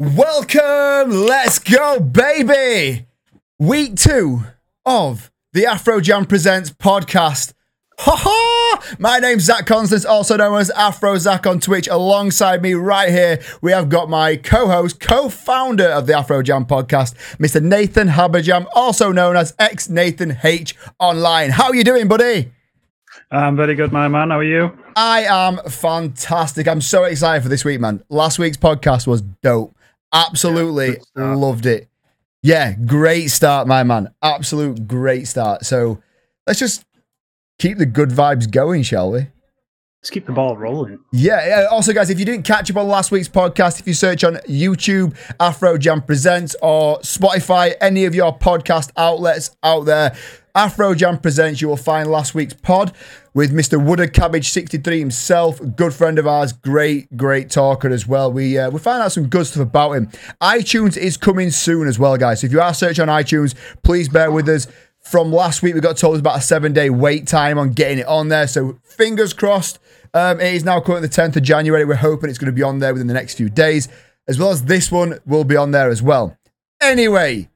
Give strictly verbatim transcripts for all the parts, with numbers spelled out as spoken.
Welcome, let's go, baby. Week two of the Afro Jam Presents podcast. Ha ha! My name's Zach Constance, also known as AfroZach on Twitch. Alongside me right here, we have got my co-host, co-founder of the Afro Jam Podcast, Mister Nathan Haberjam, also known as X Nathan H Online. How are you doing, buddy? I'm very good, my man. How are you? I am fantastic. I'm so excited for this week, man. Last week's podcast was dope. Absolutely yeah, loved it. Yeah, great start, my man. Absolute great start. So let's just keep the good vibes going, shall we? Let's keep the ball rolling. Yeah. Also, guys, if you didn't catch up on last week's podcast, if you search on YouTube, Afrojam Presents, or Spotify, any of your podcast outlets out there, Afrojam Presents, you will find last week's pod with Mister Woodercabbage sixty-three himself, good friend of ours, great, great talker as well. We uh, we found out some good stuff about him. iTunes is coming soon as well, guys. So if you are searching on iTunes, please bear with us. From last week, we got told about a seven-day wait time on getting it on there. So fingers crossed. Um, it is now currently the tenth of January. We're hoping it's going to be on there within the next few days, as well as this one will be on there as well. Anyway,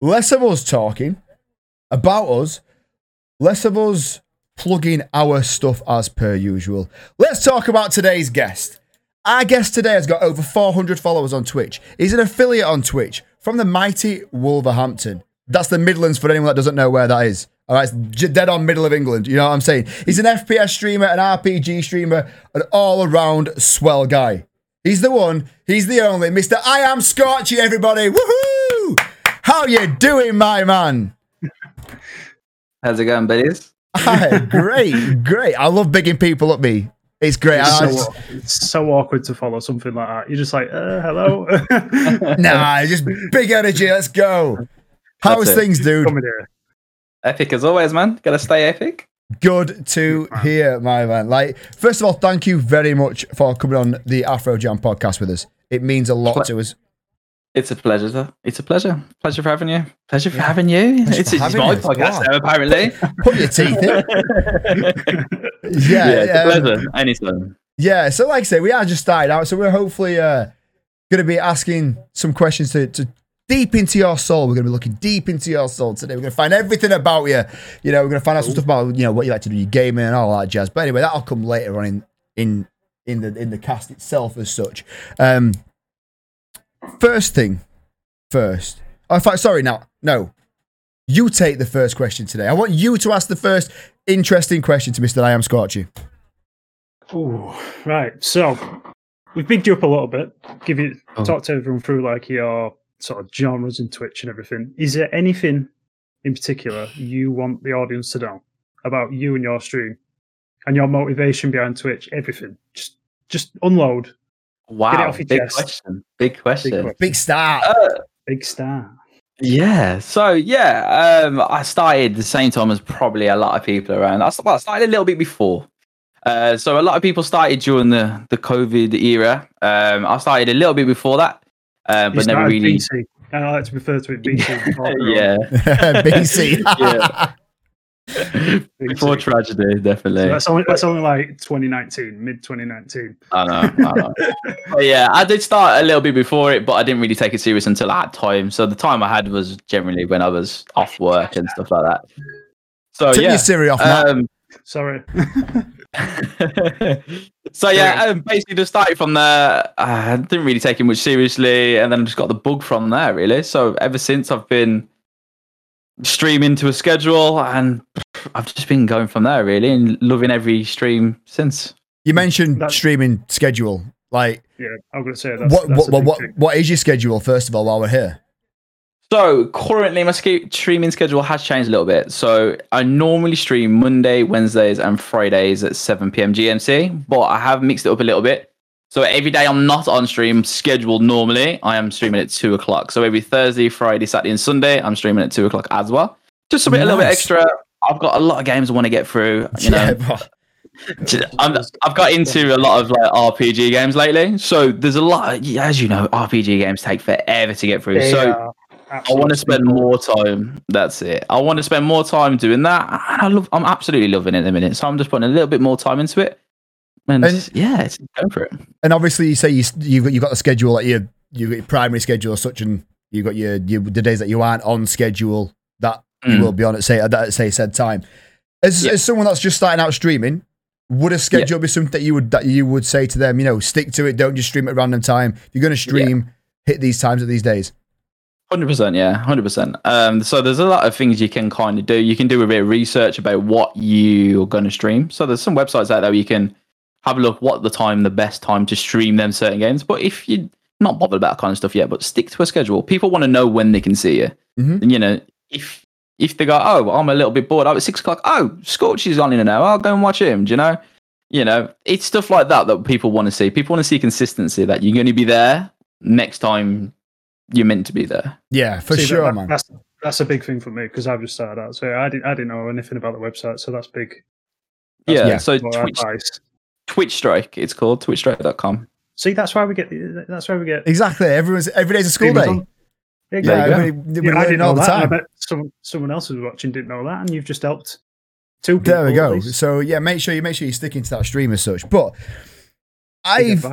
less of us talking about us, less of us plugging our stuff as per usual. Let's talk about today's guest. Our guest today has got over four hundred followers on Twitch. He's an affiliate on Twitch from the mighty Wolverhampton. That's the Midlands for anyone that doesn't know where that is. All right, it's dead on middle of England. You know what I'm saying? He's an F P S streamer, an R P G streamer, an all-around swell guy. He's the one, he's the only, Mister I Am Scorchy, everybody. Woohoo! How you doing, my man? How's it going, buddies? Hi, great, great. I love bigging people up, me. It's great. It's so, just, it's so awkward to follow something like that. You're just like, uh, hello? Nah, just big energy. Let's go. How's things, dude? Epic as always, man. Gotta stay epic. Good to hear, my man. Like, first of all, thank you very much for coming on the Afro Jam podcast with us. It means a lot Ple- to us. It's a pleasure, sir. It's a pleasure. Pleasure for having you. Pleasure for yeah. having you. Pleasure it's a my podcast, now, apparently. Put your teeth in. yeah, yeah, it's um, a pleasure. Anytime. Yeah, so like I say, we are just starting out, so we're hopefully uh, going to be asking some questions to. to Deep into your soul. We're going to be looking deep into your soul today. We're going to find everything about you. You know, we're going to find out some stuff about, you know, what you like to do, your gaming and all that jazz. But anyway, that'll come later on in in in the in the cast itself as such. Um, first thing first. Oh, in fact, sorry, now, no. You take the first question today. I want you to ask the first interesting question to Mister I Am Scorchy. Oh, right. So, we've bigged you up a little bit. Give you oh. Talk to everyone through, like, your sort of genres and Twitch and everything. Is there anything in particular you want the audience to know about you and your stream and your motivation behind Twitch? Everything. Just just unload. Wow. Get it off your big chest. Question. Big question. Big question. Big start. Uh, big start. Yeah. So yeah, um, I started the same time as probably a lot of people around. I started a little bit before. Uh, so a lot of people started during the, the COVID era. Um, I started a little bit before that. Uh, but never really. B C. I like to refer to it B C. yeah, B C. yeah. Before B C. Tragedy, definitely. So that's only that's only like twenty nineteen, mid twenty nineteen. I know, I know. But yeah, I did start a little bit before it, but I didn't really take it serious until that time. So the time I had was generally when I was off work and stuff like that. So Took yeah, your Siri off, um, Matt. Sorry. So yeah, um, basically just started from there. I didn't really take it much seriously, and then just got the bug from there, really. So ever since, I've been streaming to a schedule, and I've just been going from there, really, and loving every stream since. You mentioned that's... streaming schedule, like yeah, I'm gonna say that's, what that's what what thing. What is your schedule first of all while we're here? So currently my streaming schedule has changed a little bit. So I normally stream Monday, Wednesdays and Fridays at seven p.m. G M T, but I have mixed it up a little bit. So every day I'm not on stream scheduled normally. I am streaming at two o'clock. So every Thursday, Friday, Saturday and Sunday, I'm streaming at two o'clock as well. Just a bit, nice. A little bit extra. I've got a lot of games I want to get through, you know. Yeah, I'm, I've got into a lot of like R P G games lately. So there's a lot, of, as you know, R P G games take forever to get through. They so. Are. Absolutely. I want to spend more time. That's it. I want to spend more time doing that. And I love, I'm absolutely loving it at the minute. So I'm just putting a little bit more time into it. And, and yeah, it's going for it. And obviously, you say you, you've, you've got a schedule that you you got your primary schedule such, and you got your, your the days that you aren't on schedule that mm. you will be on at say at say said time. As, yep. as someone that's just starting out streaming, would a schedule yep. be something that you would that you would say to them? You know, stick to it. Don't just stream at random time. If you're going to stream, yep. hit these times at these days. one hundred percent, yeah, one hundred percent. Um, so there's a lot of things you can kind of do. You can do a bit of research about what you're going to stream. So there's some websites out there where you can have a look what the time, the best time to stream them certain games. But if you're not bothered about that kind of stuff yet, but stick to a schedule. People want to know when they can see you. Mm-hmm. And, you know, if if they go, oh, I'm a little bit bored. Oh, it's six o'clock. Oh, Scorchy's on in an hour. I'll go and watch him, do you know? You know, it's stuff like that that people want to see. People want to see consistency, that you're going to be there next time you're meant to be there. Yeah, for see, sure, that, man. That's, that's a big thing for me because I've just started out. So I didn't I didn't know anything about the website, so that's big. That's yeah, big so Twitch, TwitchStrike, it's called twitch strike dot com. See, that's why we get that's why we get exactly. Everyone's every day's a school day. On. Yeah, yeah, we, we yeah I didn't know all the that. Time. I bet some, someone else was watching didn't know that, and you've just helped two people. There we go. So yeah, make sure you make sure you stick into that stream as such. But I've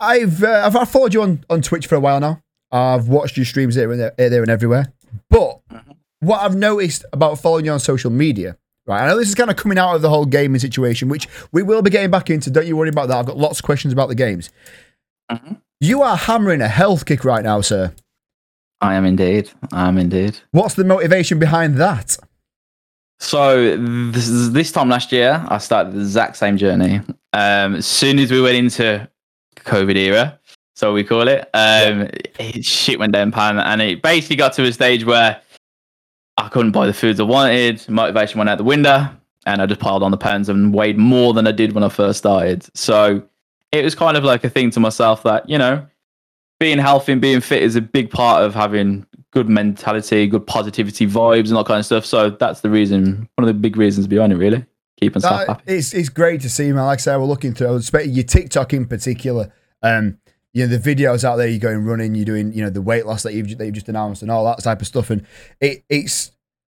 I've uh, I've I've followed you on, on Twitch for a while now. I've watched your streams here and there, here, there and everywhere. But what I've noticed about following you on social media, right? I know this is kind of coming out of the whole gaming situation, which we will be getting back into. Don't you worry about that. I've got lots of questions about the games. Uh-huh. You are hammering a health kick right now, sir. I am indeed. I am indeed. What's the motivation behind that? So this, this time last year, I started the exact same journey. Um, as soon as we went into COVID era, so we call it, um, yeah. it, shit went down pan, and it basically got to a stage where I couldn't buy the foods I wanted. Motivation went out the window, and I just piled on the pounds and weighed more than I did when I first started. So it was kind of like a thing to myself that, you know, being healthy and being fit is a big part of having good mentality, good positivity vibes and all that kind of stuff. So that's the reason, one of the big reasons behind it, really. Keeping stuff happy. It's, it's great to see, man. Like I said, we're looking through, especially your TikTok in particular. Um, you know, the videos out there, you're going running, you're doing, you know, the weight loss that you've, that you've just announced and all that type of stuff. And it, it's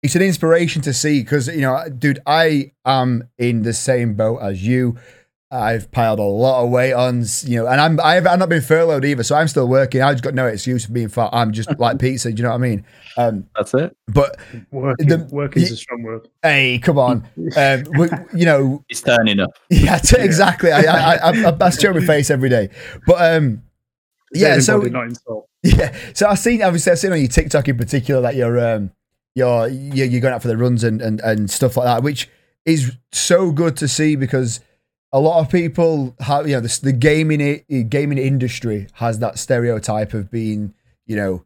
it's an inspiration to see because, you know, dude, I am in the same boat as you. I've piled a lot of weight on, you know, and I'm I've I've not been furloughed either, so I'm still working. I've just got no excuse for being fat. I'm just like pizza. Do you know what I mean? Um, That's it. But working, the, working is a strong word. Hey, come on, um, we, you know, it's turning up. Yeah, t- yeah. exactly. I I, I, I, I show my face every day. But um, yeah, so not yeah, so I've seen obviously I've seen on your TikTok in particular that you're um you're you're going out for the runs and and, and stuff like that, which is so good to see because a lot of people have, you know, the, the gaming gaming industry has that stereotype of being, you know,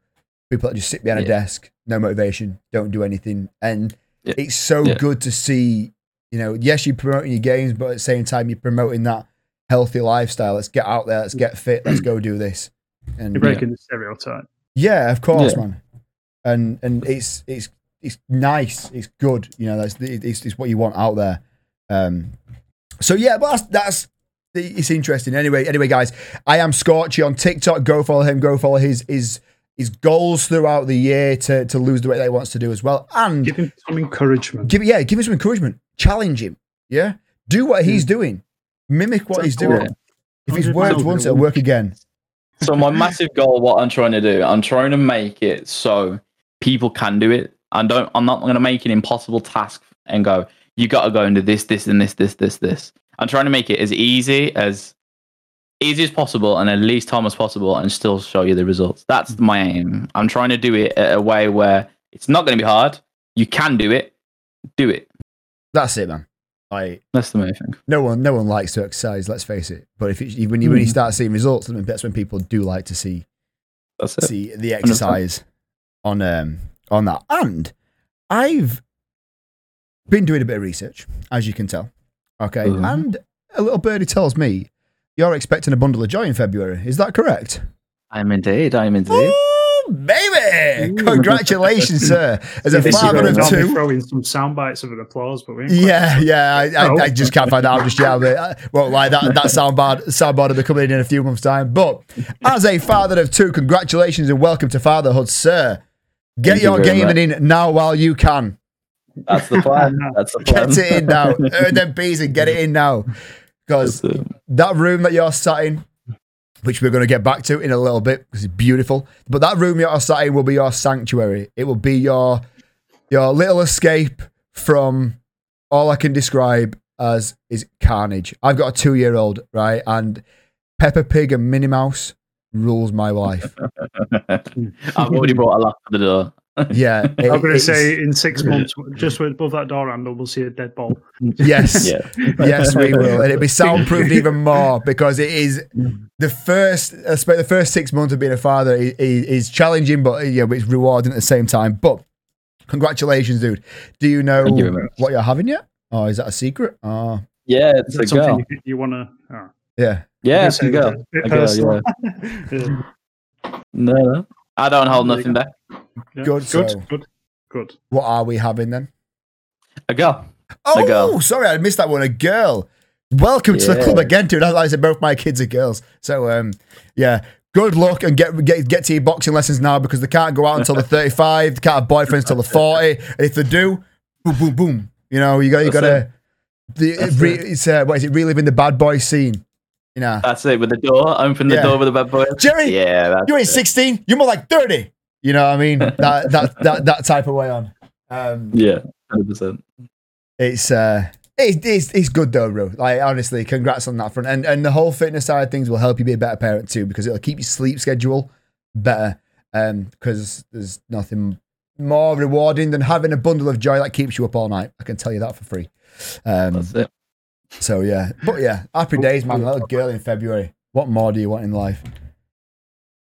people that just sit behind yeah. a desk, no motivation, don't do anything. And yeah. it's so yeah. good to see, you know, yes, you're promoting your games, but at the same time, you're promoting that healthy lifestyle. Let's get out there. Let's get fit. Let's go do this. And you're breaking you know. the stereotype. Yeah, of course, yeah. man. And and it's it's it's nice. It's good. You know, that's it's, it's what you want out there. Um, So yeah, but that's, that's it's interesting. Anyway, anyway, guys, I am Scorchy on TikTok. Go follow him. Go follow his his his goals throughout the year to, to lose the weight that he wants to do as well. And give him some encouragement. Give yeah, give him some encouragement. Challenge him. Yeah, do what he's doing. Mimic what he's doing. If his words once, it'll work again. So my massive goal, what I'm trying to do, I'm trying to make it so people can do it. I don't. I'm not going to make an impossible task and go, you got to go into this, this, and this, this, this, this. I'm trying to make it as easy as easy as possible and at least time as possible and still show you the results. That's my aim. I'm trying to do it a way where it's not going to be hard. You can do it. Do it. That's it, man. Like, that's the main thing. No one, no one likes to exercise, let's face it. But if it, when, you, mm. when you start seeing results, that's when people do like to see, that's it. see the exercise on, um, on that. And I've been doing a bit of research, as you can tell. Okay. Mm. And a little birdie tells me you're expecting a bundle of joy in February. Is that correct? I am indeed. I am indeed. Ooh, baby! Ooh. Congratulations, sir. As a father of two. Throwing some sound bites of an applause, but we yeah, yeah. I, I, I just can't find out just yet. I won't lie, that, that soundboard soundboard will be coming in in a few months' time. But as a father of two, congratulations and welcome to fatherhood, sir. Get Thank your you gaming much. in now while you can. That's the plan. That's the plan. Get it in now. Earn them bees and get it in now. Because that room that you're sat in, which we're going to get back to in a little bit because it's beautiful. But that room you're sat in will be your sanctuary. It will be your your little escape from all I can describe as is carnage. I've got a two-year-old, right? And Peppa Pig and Minnie Mouse rules my life. I've already brought a laugh to the door. Yeah, it, I'm going to say in six months, just above that door handle, we'll see a dead ball. Yes, yeah. Yes, we will, and it'll be soundproofed even more because it is the first. I spent the first six months of being a father is challenging, but yeah, it's rewarding at the same time. But congratulations, dude! Do you know you what you're having yet? Oh, is that a secret? Oh. Yeah, it's a girl. You, you want to? Oh. Yeah, yeah, it's a girl. A girl, yeah. Yeah. No, I don't hold nothing back. Yeah. Good, so. good, good, good. What are we having then? A girl. Oh, a girl. Sorry, I missed that one. A girl. Welcome yeah. to the club again, dude. As I said, both my kids are girls. So, um, yeah, good luck and get get get to your boxing lessons now because they can't go out until they're thirty-five. They can't have boyfriends until they're forty. And if they do, boom, boom, boom. You know, you got you got to. It, re, it's uh, what is it? Reliving the bad boy scene. You know. That's it. With the door, open the yeah. door with the bad boy. Jerry. Yeah. That's you ain't it. sixteen. You're more like thirty. You know what I mean? That that that that type of way on. Um, yeah, one hundred percent. It's uh, it, it's it's good though, bro. Like honestly, congrats on that front, and and the whole fitness side of things will help you be a better parent too because it'll keep your sleep schedule better. Um, because there's nothing more rewarding than having a bundle of joy that keeps you up all night. I can tell you that for free. Um, That's it. So yeah, but yeah, happy days, man. Little girl in February. What more do you want in life?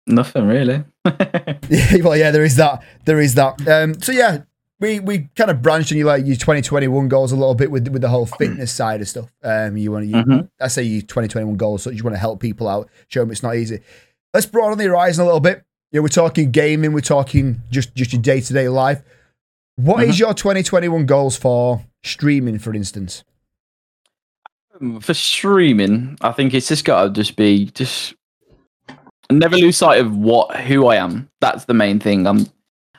Nothing really. Yeah, well, yeah, there is that. There is that. Um, so yeah, we, we kind of branched on you like your twenty twenty-one goals a little bit with with the whole fitness side of stuff. Um, you want to, mm-hmm. I say your twenty twenty-one goals, so you want to help people out, show them it's not easy. Let's broaden the horizon a little bit. Yeah, you know, we're talking gaming, we're talking just just your day to day life. What mm-hmm. is your twenty twenty-one goals for streaming, for instance? For streaming, I think it's just got to just be just. Never lose sight of what who I am. That's the main thing. Um,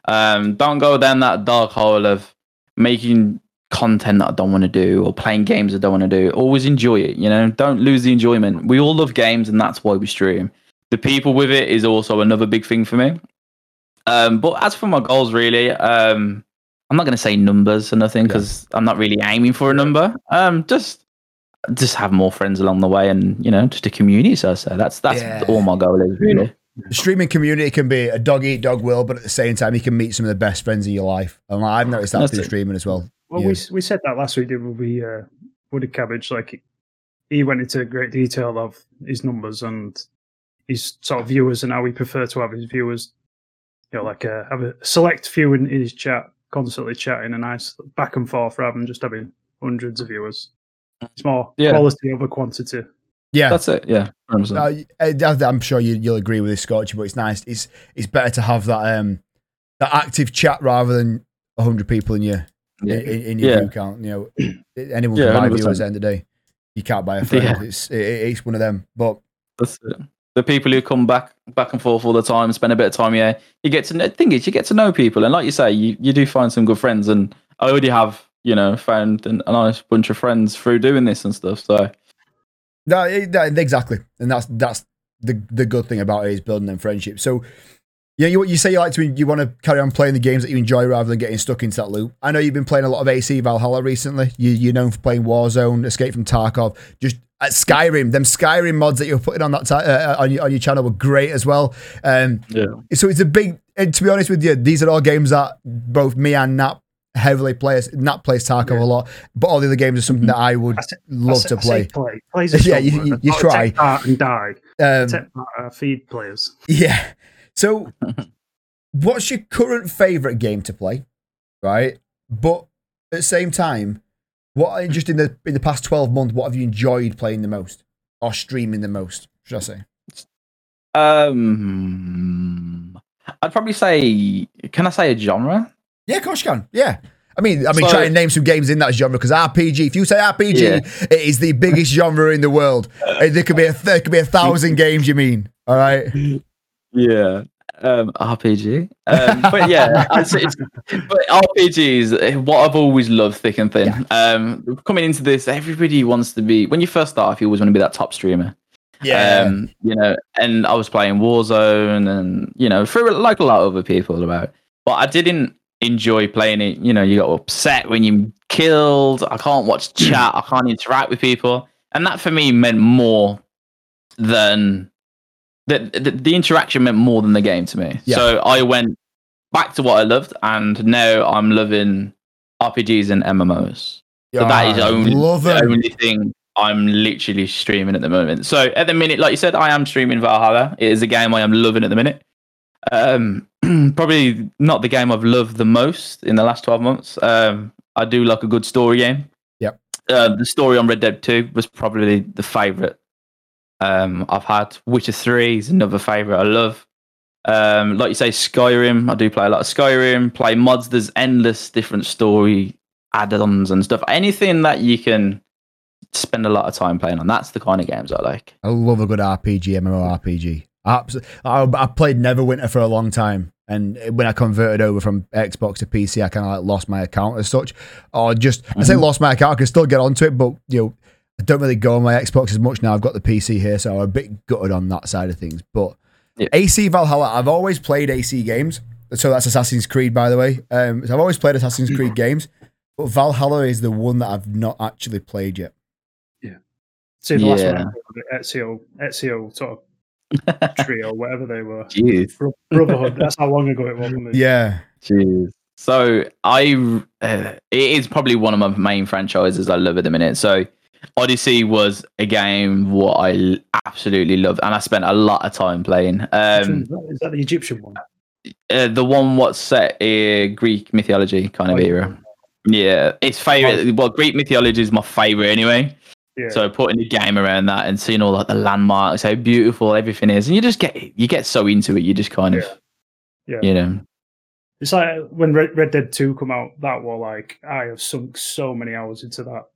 um, don't go down that dark hole of making content that I don't want to do or playing games I don't want to do. Always enjoy it, you know. Don't lose the enjoyment. We all love games, and that's why we stream. The people with it is also another big thing for me. Um, but as for my goals, really, um, I'm not going to say numbers or nothing because yeah. I'm not really aiming for a number. Um, just. Just have more friends along the way, and you know, just a community. So, so that's that's yeah. all my goal is really. The streaming community can be a dog eat dog world, but at the same time, you can meet some of the best friends of your life. And I've noticed that that's through it. Streaming as well. Well, yeah. we we said that last week, didn't we? Uh, Woodercabbage, like he went into great detail of his numbers and his sort of viewers and how he prefer to have his viewers. You know, like uh, have a select few in, in his chat, constantly chatting, and nice back and forth rather than just having hundreds of viewers. It's more yeah. quality over quantity. Yeah, that's it. Yeah, I, I'm sure you, you'll agree with this, Scorchy. But it's nice. It's it's better to have that um that active chat rather than a hundred people in your yeah. in, in your yeah. view count. You know, anyone yeah, can buy one hundred percent. Viewers at the end of the day. You can't buy a friend. Yeah. It's it, it's one of them. But that's it. The people who come back back and forth all the time, spend a bit of time here. You get to know, the thing is, you get to know people, and like you say, you, you do find some good friends. And I already have. You know, found a nice bunch of friends through doing this and stuff. So, no, exactly, and that's that's the the good thing about it is building them friendships. So, yeah, you you say you like to you want to carry on playing the games that you enjoy rather than getting stuck into that loop. I know you've been playing a lot of A C Valhalla recently. You you're known for playing Warzone, Escape from Tarkov, just at Skyrim. Them Skyrim mods that you're putting on that t- uh, on your on your channel were great as well. Um, yeah. So it's a big. And to be honest with you, these are all games that both me and Nat. Heavily plays, Nat plays Tarkov yeah. a lot, but all the other games are something that I would I say, love I say, to play. I say play. Plays yeah, you, you, you try. Take part and die. Um, take part, uh, feed players. Yeah. So, what's your current favourite game to play, right? But at the same time, what just in the in the past twelve months, what have you enjoyed playing the most or streaming the most? Should I say? Um, I'd probably say. Can I say a genre? Yeah, of course you can. Yeah. I mean, I mean, so, try and name some games in that genre because R P G, if you say R P G, yeah. it is the biggest genre in the world. There could be a, there could be a thousand games, you mean? All right. Yeah. Um, R P G. Um, but yeah, it's, it's, but R P Gs, what I've always loved thick and thin. Yeah. Um, coming into this, everybody wants to be, when you first start off, you always want to be that top streamer. Yeah. Um, you know, and I was playing Warzone and, you know, for like a lot of other people about it. But I didn't enjoy playing it. You know, you got upset when you killed. I can't watch chat. I can't interact with people. And that for me meant more than the, the, the interaction meant more than the game to me. Yeah. So I went back to what I loved, and now I'm loving R P Gs and M M Os. Yeah, so that is only, the only thing I'm literally streaming at the moment. So at the minute, like you said, I am streaming Valhalla. It is a game I am loving at the minute. Um, probably not the game I've loved the most in the last twelve months. Um, I do like a good story game. Yep. Uh, the story on Red Dead two was probably the favorite um, I've had. Witcher three is another favorite I love. Um, like you say, Skyrim. I do play a lot of Skyrim. Play mods. There's endless different story add-ons and stuff. Anything that you can spend a lot of time playing on. That's the kind of games I like. I love a good R P G, MMORPG. Absolutely. I, I played Neverwinter for a long time, and when I converted over from Xbox to P C, I kind of like lost my account as such, or just mm-hmm. I say lost my account. I can still get onto it, but you know, I don't really go on my Xbox as much now. I've got the P C here, so I'm a bit gutted on that side of things. But yeah. A C Valhalla, I've always played A C games, so that's Assassin's Creed, by the way. Um, so I've always played Assassin's yeah. Creed games, but Valhalla is the one that I've not actually played yet. Yeah, see the yeah. last one, Ezio, Ezio sort of. Tree or whatever they were. Jeez. Brotherhood. That's how long ago it was. Wasn't it? Yeah. Jeez. So I, uh, it is probably one of my main franchises I love at the minute. So Odyssey was a game what I absolutely loved, and I spent a lot of time playing. Um, is, that, is that the Egyptian one? Uh, the one what's set in Greek mythology kind of oh, era. Yeah. yeah. It's favorite. Well, Greek mythology is my favorite anyway. Yeah. So putting the game around that and seeing all like the landmarks, how beautiful everything is, and you just get you get so into it, you just kind yeah. of, yeah. you know. It's like when Red, Red Dead two come out, that were like I have sunk so many hours into that.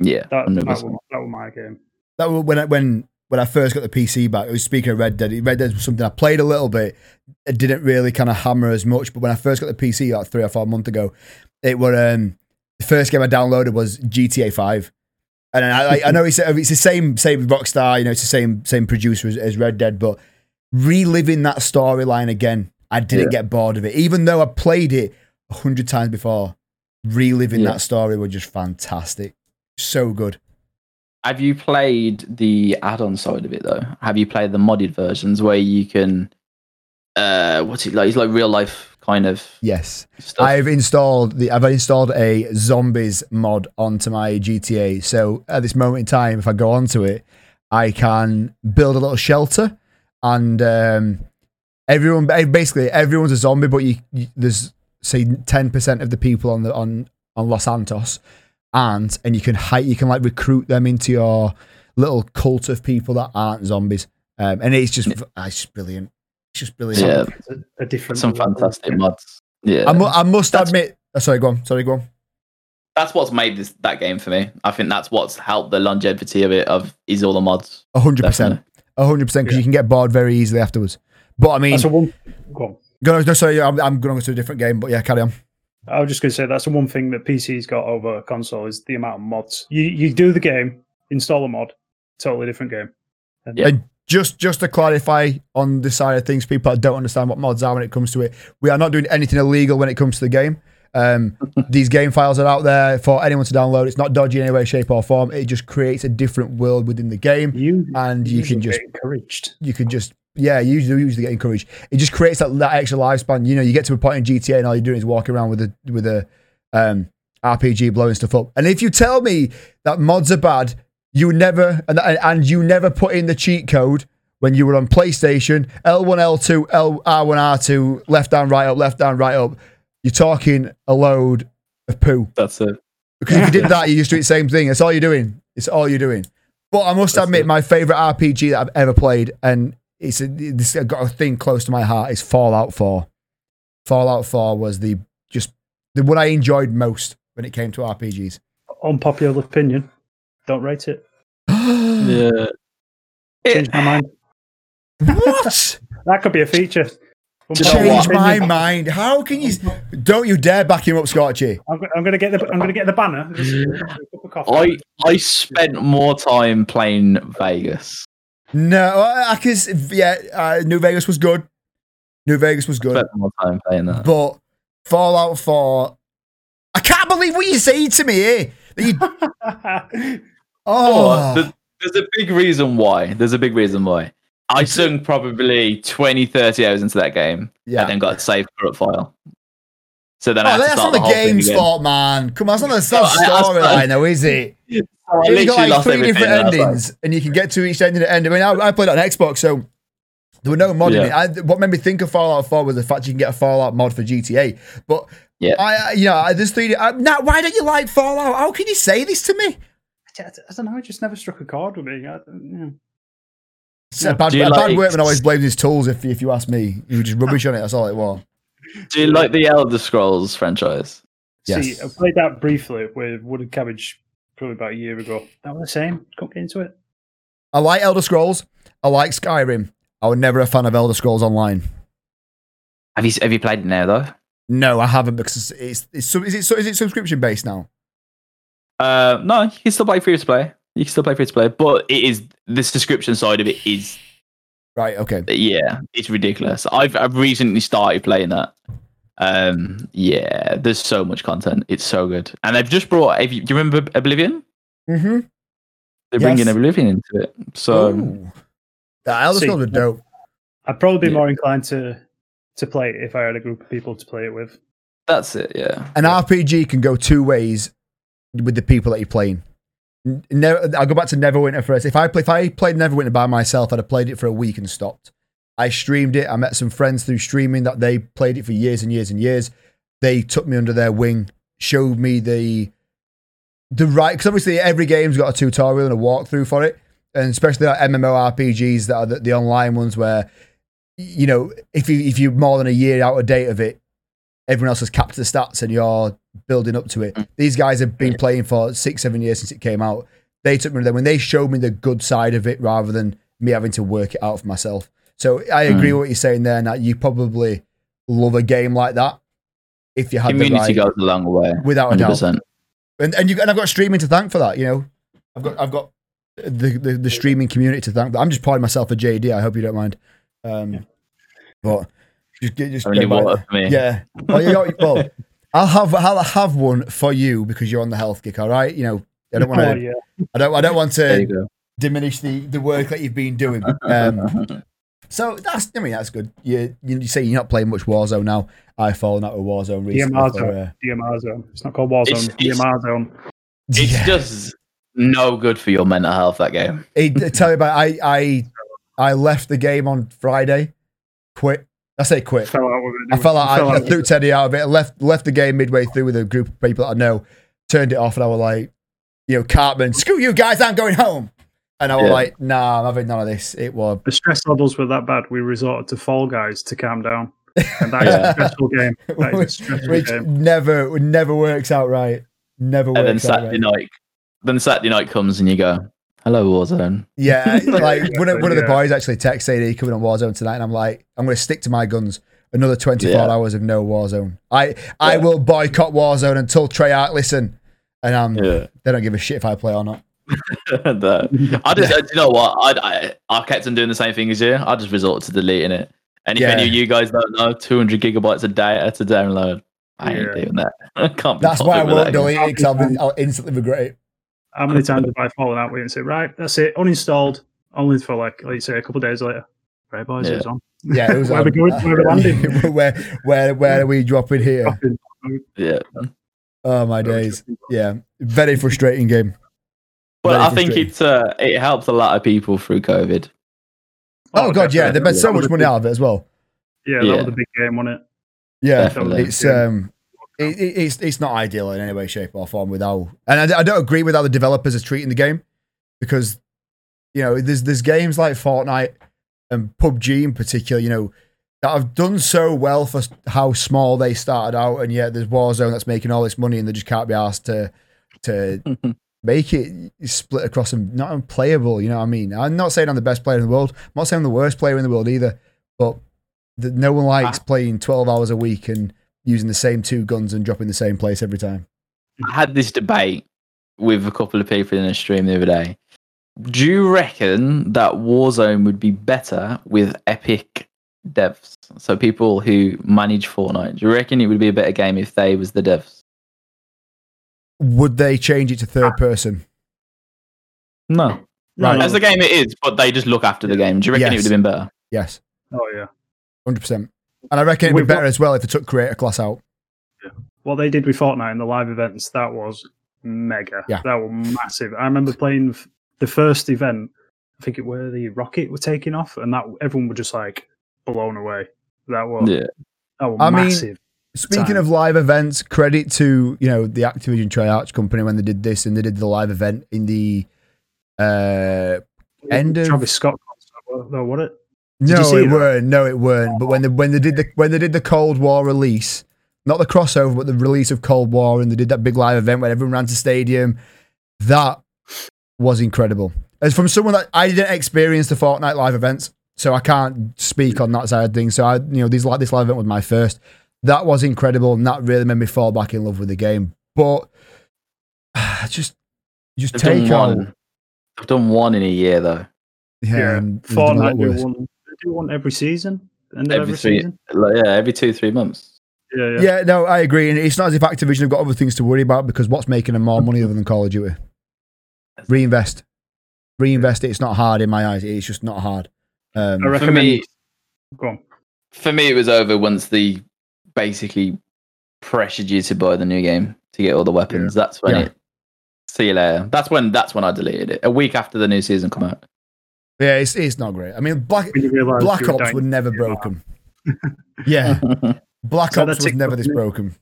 Yeah, that that was, that was my game. That was when I, when when I first got the P C back. I was speaking of Red Dead. Red Dead was something I played a little bit. It didn't really kind of hammer as much, but when I first got the P C like three or four months ago, it was um, the first game I downloaded was G T A five. And I, I know it's it's the same same Rockstar, you know, it's the same same producer as, as Red Dead, but reliving that storyline again, I didn't yeah. get bored of it, even though I played it a hundred times before. Reliving yeah. that story was just fantastic, so good. Have you played the add-on side of it though? Have you played the modded versions where you can, uh, what's it like? It's like real life kind of yes. stuff. I've installed the I've installed a zombies mod onto my G T A. So at this moment in time, if I go onto it, I can build a little shelter, and um, everyone basically everyone's a zombie. But you, you there's say ten percent of the people on the on, on Los Santos, and and you can hide, you can like recruit them into your little cult of people that aren't zombies, um, and it's just it's brilliant. It's just brilliant. Yeah. A, a different some level. Fantastic mods. Yeah, I, mu- I must that's, admit. Oh, sorry, go on. Sorry, go on. That's what's made this that game for me. I think that's what's helped the longevity of it. Of is all the mods. A hundred percent. A hundred percent. Because you can get bored very easily afterwards. But I mean, that's a one. Go on. No, no, sorry. I'm, I'm going to a different game. But yeah, carry on. I was just going to say that's the one thing that P C's got over console is the amount of mods. You you do the game, install a mod, totally different game. And yeah. And, Just just to clarify on the side of things, people that don't understand what mods are when it comes to it, we are not doing anything illegal when it comes to the game. Um, these game files are out there for anyone to download. It's not dodgy in any way, shape, or form. It just creates a different world within the game, you, and you, you can just encouraged. You can just yeah, you usually get encouraged. It just creates that, that extra lifespan. You know, you get to a point in G T A, and all you're doing is walking around with a with a um, R P G blowing stuff up. And if you tell me that mods are bad. You never and, and you never put in the cheat code when you were on PlayStation, L one, L two, R one, R two, left down, right up, left down, right up. You're talking a load of poo. That's it. Because if you did that, you just do the same thing. That's all you're doing. It's all you're doing. But I must That's admit, it. my favourite R P G that I've ever played, and it's, a, it's got a thing close to my heart, is Fallout four. Fallout four was the just the one I enjoyed most when it came to R P Gs. Unpopular opinion. Don't rate it. yeah. Change my mind. What? That could be a feature. Change my mind. How can you? Don't you dare back him up, Scorchy. I'm, I'm going to get the. I'm going to get the banner. I I spent more time playing Vegas. No, because uh, yeah, uh, New Vegas was good. New Vegas was good. I spent more time playing that. But Fallout four, I can't believe what you're saying to me here. You... oh, oh there's, there's a big reason why. There's a big reason why. I sunk probably twenty, thirty hours into that game, yeah, and then got a save corrupt file. So then oh, I had to start the whole thing again. That's not the game's fault, man. Come on, that's not the storyline, though, is it? Yeah, so you got like three different endings, like... and you can get to each ending at the end. I mean, I, I played on Xbox, so there were no mods yeah. in it. I, what made me think of Fallout four was the fact you can get a Fallout mod for G T A. But yeah, I, you know, I just three. Now, why don't you like Fallout? How can you say this to me? I, I don't know. It just never struck a chord with me. I, yeah. It's no, a bad, a like... bad workman always blames his tools. If if you ask me, he was just rubbish on it. That's all it was. Do you like the Elder Scrolls franchise? Yes. See, I played that briefly with Woodercabbage probably about a year ago. That was the same. Couldn't get into it. I like Elder Scrolls. I like Skyrim. I was never a fan of Elder Scrolls Online. Have you Have you played it now though? No, I haven't because it's it's, it's is it is it subscription based now? Uh, no, you can still play free to play. You can still play free to play, but it is the subscription side of it is. Right, okay. Yeah, it's ridiculous. I've I've recently started playing that. Um, yeah, there's so much content. It's so good. And they've just brought... If you, do you remember Oblivion? Mm-hmm. They're yes. bringing Oblivion into it. So... Ooh. The Elder Scrolls are dope. I'd probably be yeah. more inclined to, to play it if I had a group of people to play it with. That's it, yeah. An yeah. R P G can go two ways with the people that you're playing. Never, I'll go back to Neverwinter first. If I play, if I played Neverwinter by myself, I'd have played it for a week and stopped. I streamed it. I met some friends through streaming that they played it for years and years and years. They took me under their wing, showed me the the right, because obviously every game's got a tutorial and a walkthrough for it, and especially like MMORPGs that are the, the online ones where, you know, if you if you're more than a year out of date of it, everyone else has capped the stats and you're building up to it. These guys have been playing for six, seven years since it came out. They took me to them when they showed me the good side of it rather than me having to work it out for myself. So I agree mm. with what you're saying there. Now you probably love a game like that if you had community the right, goes a long way, without one hundred percent. A doubt. And and you and I've got streaming to thank for that. You know, I've got I've got the the, the streaming community to thank. But I'm just pouring myself a J D. I hope you don't mind. Um, yeah. But. Just, just Only water for me. Yeah. Well, you know, well, I'll have I'll have one for you because you're on the health kick. All right, you know I don't want to. Oh, yeah. I don't I don't want to diminish the, the work that you've been doing. Um, so that's I mean that's good. You you say you're not playing much Warzone now. I've fallen out of Warzone recently. D M R zone. Uh, D M R zone. It's not called Warzone. It's, it's, D M R zone. It's yeah. just no good for your mental health. That game. It, I tell you about I I I left the game on Friday. Quit. I say quit. Fell out with it, I fell out. Fell I, out I threw Teddy out of it. I left left the game midway through with a group of people that I know. Turned it off, and I was like, you know, Cartman, screw you guys, I'm going home. And I was yeah. like, nah, I'm having none of this. It was the stress levels were that bad. We resorted to Fall Guys to calm down, and that yeah. is a stressful game. That is a stressful Which game. never never works out right. Never. And works then Saturday out right. night, then Saturday night comes, and you go, hello Warzone. Yeah, like one of, one of the boys actually texted saying he's coming on Warzone tonight, and I'm like, I'm going to stick to my guns. Another twenty-four yeah. hours of no Warzone. I yeah. I will boycott Warzone until Treyarch listen, and um, yeah. they don't give a shit if I play or not. no. I just, yeah. you know what? I, I I kept on doing the same thing as you. I just resorted to deleting it. And if yeah. any of you guys don't know, two hundred gigabytes of data to download. I ain't yeah. doing that. I can't. Be That's why I won't delete it because I'll, I'll instantly regret it. How many times have I fallen out with it and say, right, that's it, uninstalled, only for like, like you say, a couple of days later. Right, boys, yeah. it was on. Yeah, it was where on. Are we going? Where are we landing? where, where, where are we dropping here? Dropping. Yeah. Oh, my days. Yeah. Very frustrating game. But well, I think it's, uh, it helped a lot of people through COVID. Oh, oh God, definitely. yeah. They made yeah. so much money out of it as well. Yeah, that yeah. was a big game, wasn't it? Yeah, definitely. It's... um. It, it, it's it's not ideal in any way, shape, or form with how, and I, I don't agree with how the developers are treating the game, because you know there's there's games like Fortnite and P U B G in particular, you know, that have done so well for how small they started out, and yet there's Warzone that's making all this money, and they just can't be asked to to make it split across and not unplayable. You know what I mean? I'm not saying I'm the best player in the world. I'm not saying I'm the worst player in the world either, but the, no one likes ah. playing twelve hours a week and using the same two guns and dropping the same place every time. I had this debate with a couple of people in a stream the other day, Do you reckon that Warzone would be better with Epic devs? So people who manage Fortnite. Do you reckon it would be a better game if they was the devs? Would they change it to third person? No. Right. No. As the game it is, but they just look after the game. Do you reckon yes. it would have been better? Yes. Oh, yeah. one hundred percent. And I reckon it would be better as well if they took creator class out. Yeah. What they did with Fortnite in the live events, that was mega. Yeah. That was massive. I remember playing the first event, I think it were the rocket were taking off, and that everyone were just like blown away. That was, yeah. that was I massive. Mean, speaking time. of live events, credit to, you know, the Activision Triarch company when they did this, and they did the live event in the uh, end Travis of Travis Scott concert. No, what it? Did no, it, it weren't. No, it weren't. But when they when they did the when they did the Cold War release, not the crossover, but the release of Cold War, and they did that big live event where everyone ran to stadium. That was incredible. As from someone that I didn't experience the Fortnite live events, so I can't speak on that side of things. So I, you know, these like this live event was my first. That was incredible, and that really made me fall back in love with the game. But just, just I've take on. One. I've done one in a year though. Yeah, yeah. Fortnite do one. Do one every season. End every, every three, season. Like, yeah, every two three months. Yeah, yeah. yeah, no, I agree. And it's not as if Activision have got other things to worry about, because what's making them more money other than Call of Duty? Reinvest. Reinvest it. It's not hard in my eyes. It's just not hard. Um, I recommend... For me, Go on. For me, it was over once they basically pressured you to buy the new game to get all the weapons. Yeah. That's when yeah. it... See you later. That's when, that's when I deleted it. A week after the new season come out. Yeah, it's it's not great. I mean, Black, Black Ops were never broken. yeah. Black so Ops was never this broken.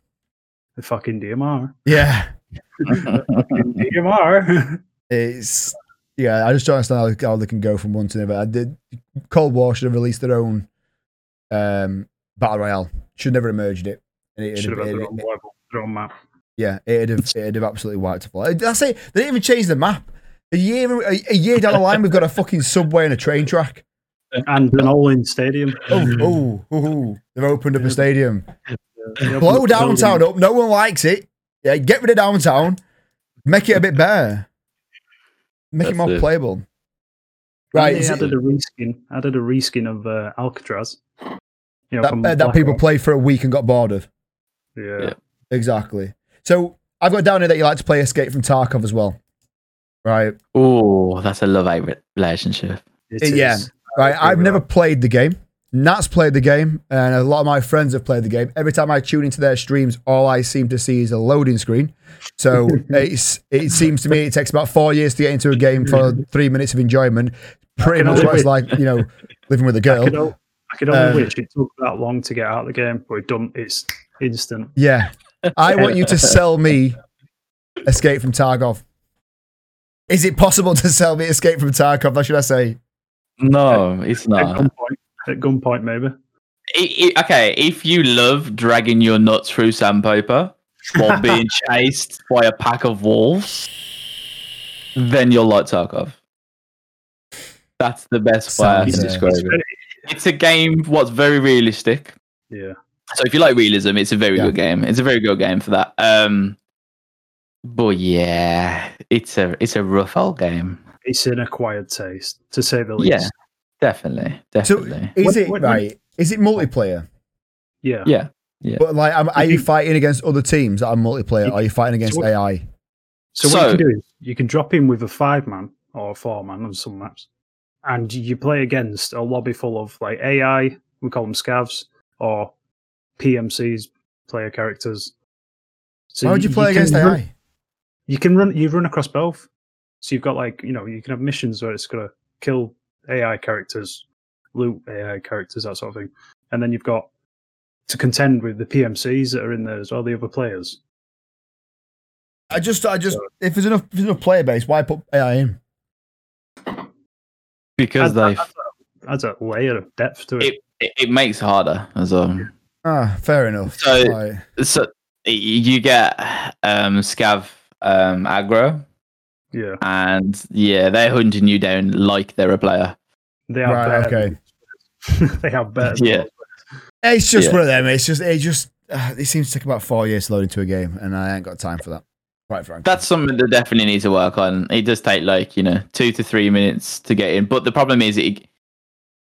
The fucking D M R. Yeah. the fucking D M R. It's, yeah, I just don't understand how, how they can go from one to another. I did, Cold War should have released their own um, Battle Royale. Should never have merged it. And it should have, have had it, their, own it, level, their own map. Yeah, it'd have, it'd have absolutely wiped the floor. That's it. They didn't even change the map. A year, a, a year down the line, we've got a fucking subway and a train track. And an all-in stadium. Oh, oh, oh, they've opened up a stadium. Yeah, blow downtown up. No one likes it. Yeah, get rid of downtown. Make it a bit better. Make That's it more it. playable. Right. And they added a reskin. Added a reskin of uh, Alcatraz. You know, that uh, that people played for a week and got bored of. Yeah. yeah. Exactly. So I've got down here that you like to play Escape from Tarkov as well. Right. Oh, that's a love-hate relationship. It yeah. is. Right, I've never played the game. Nat's played the game, and a lot of my friends have played the game. Every time I tune into their streams, all I seem to see is a loading screen. So it's, it seems to me it takes about four years to get into a game for three minutes of enjoyment. Pretty much what it's like, you know, living with a girl. I could, o- I could only um, wish it took that long to get out of the game, but it don't. It's instant. Yeah. I want you to sell me Escape from Tarkov. Is it possible to sell me Escape from Tarkov? Or should I say? No, it's not. At gunpoint, at gunpoint maybe. It, it, okay, if you love dragging your nuts through sandpaper while being chased by a pack of wolves, then you'll like Tarkov. That's the best Sounds way to describe it. Very, it's a game what's very realistic. Yeah. So if you like realism, it's a very yeah. good game. It's a very good game for that. Um, but yeah, it's a it's a rough old game. It's an acquired taste, to say the least. Yeah, definitely, definitely. So is it what, what, right? Is it multiplayer? Yeah, yeah. yeah. But like, um, are you, you fighting against other teams that are multiplayer? You, or are you fighting against so what, A I? So, so what you can do is you can drop in with a five-man or a four-man on some maps, and you play against a lobby full of like A I. We call them scavs or P M Cs, player characters. So Why would you, you play you against A I? Run, you can run. You run across both. So you've got like, you know, you can have missions where it's going to kill A I characters, loot A I characters, that sort of thing. And then you've got to contend with the P M Cs that are in there as well, the other players. I just, I just, so, if there's enough, if there's enough player base, why put A I in? Because they adds, adds a layer of depth to it. It, it makes it harder as well. Ah, fair enough. So, right. so you get um, scav um, aggro. Yeah, and yeah, they're hunting you down like they're a player. They are right, better. Okay. they are better. Yeah, it's just yeah. one of them. It's just it just uh, it seems to take about four years to load into a game, and I ain't got time for that. quite frankly. That's something that definitely needs to work on. It does take like, you know, two to three minutes to get in. But the problem is, it,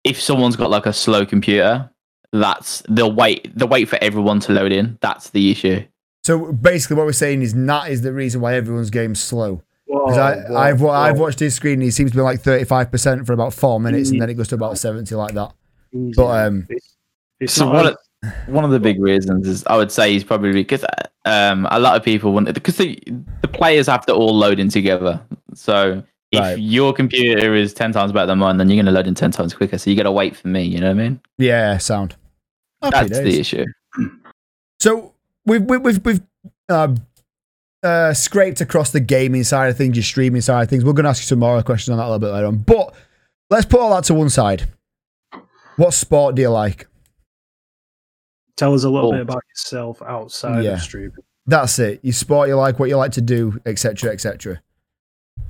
if someone's got like a slow computer, that's they'll wait. They'll wait for everyone to load in. That's the issue. So basically, what we're saying is that is the reason why everyone's game's slow. Because I, I've I've watched his screen and he seems to be like thirty-five percent for about four minutes and then it goes to about seventy like that. But um, it's, it's so one of, one of the big reasons is I would say is probably because um a lot of people want because the the players have to all load in together. So if right. your computer is ten times better than mine, then you're going to load in ten times quicker. So you got to wait for me. You know what I mean? Yeah, sound. Happy That's days. The issue. So we've we've we've. we've uh, Uh, scraped across the gaming side of things, your streaming side of things. We're going to ask you some more questions on that a little bit later on. But let's put all that to one side. What sport do you like? Tell us a little oh. bit about yourself outside yeah. of streaming. That's it. Your sport you like, what you like to do, et cetera, et cetera.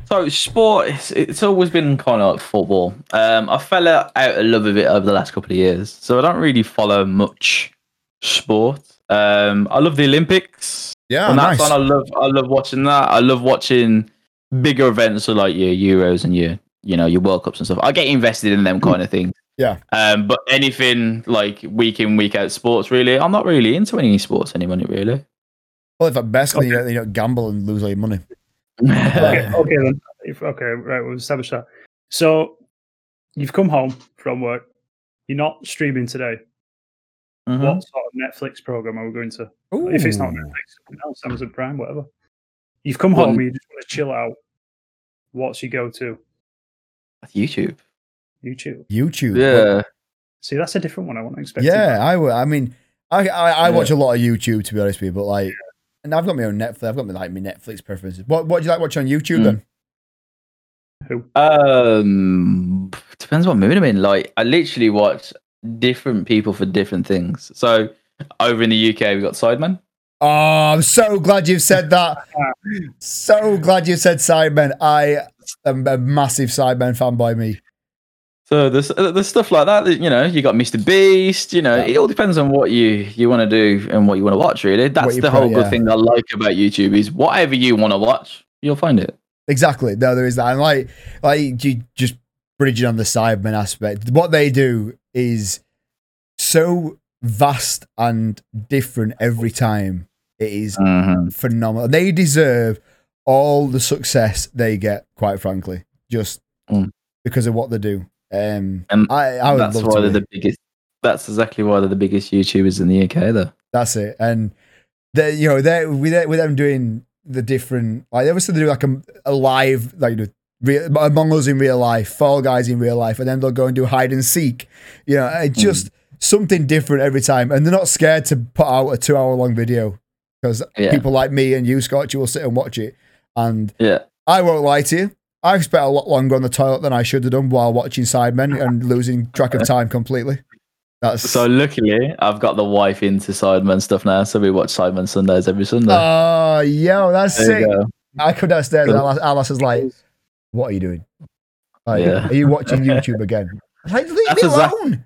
So sport, it's, it's always been kind of like football. Um, I fell out of love with it over the last couple of years, so I don't really follow much sport. Um, I love the Olympics. Yeah, and that's nice. I love, I love watching that. I love watching bigger events like your Euros and your, you know, your World Cups and stuff. I get invested in them kind of things. Yeah. Um, but anything like week in, week out sports, really, I'm not really into any sports, any money, really. Well, if at best, okay. you, don't, you don't gamble and lose all your money. okay, okay, then. If, okay, right, we'll establish that. So you've come home from work. You're not streaming today. Mm-hmm. What sort of Netflix program are we going to? Ooh. If it's not Netflix, something else, Amazon Prime, whatever. You've come home, you just want to chill out. What's your go-to? YouTube. YouTube. YouTube. Yeah. See, that's a different one. I wouldn't expect. Yeah, I would. I mean, I I, I yeah. watch a lot of YouTube, to be honest with you, but like, yeah. and I've got my own Netflix. I've got my like my Netflix preferences. What What do you like watch on YouTube mm. then? Who? Um, depends what movie I'm in. Like, I literally watch different people for different things. So over in the U K, we've got Sidemen. Oh, I'm so glad you've said that. So glad you said Sidemen. I am a massive Sidemen fanboy, me. So there's, there's stuff like that, you know, you got Mister Beast, you know, yeah. it all depends on what you, you want to do and what you want to watch, really. That's the whole put, good yeah. thing I like about YouTube is whatever you want to watch, you'll find it. Exactly. No, there is that. And like, like you just bridging on the Sidemen aspect, what they do is so vast and different every time. It is mm-hmm. phenomenal. They deserve all the success they get, quite frankly, just mm. because of what they do. Um, and I, I would that's love why to they're be. the biggest. That's exactly why they're the biggest YouTubers in the U K, though. That's it, and they, you know, they with with them doing the different. Like, obviously, they do like a, a live, like you know. Real, Among Us in real life, Fall Guys in real life, and then they'll go and do hide and seek. You know, it's just mm. something different every time. And they're not scared to put out a two hour long video because yeah. people like me and you, Scorchy, will sit and watch it. And yeah. I won't lie to you, I've spent a lot longer on the toilet than I should have done while watching Sidemen and losing track of time completely. That's... So luckily, I've got the wife into Sidemen stuff now, so we watch Sidemen Sundays every Sunday. Oh, uh, yo, that's there sick. I come downstairs and Alice is like, what are you doing? Like, yeah. Are you watching YouTube again? Like, leave that's me exactly, alone.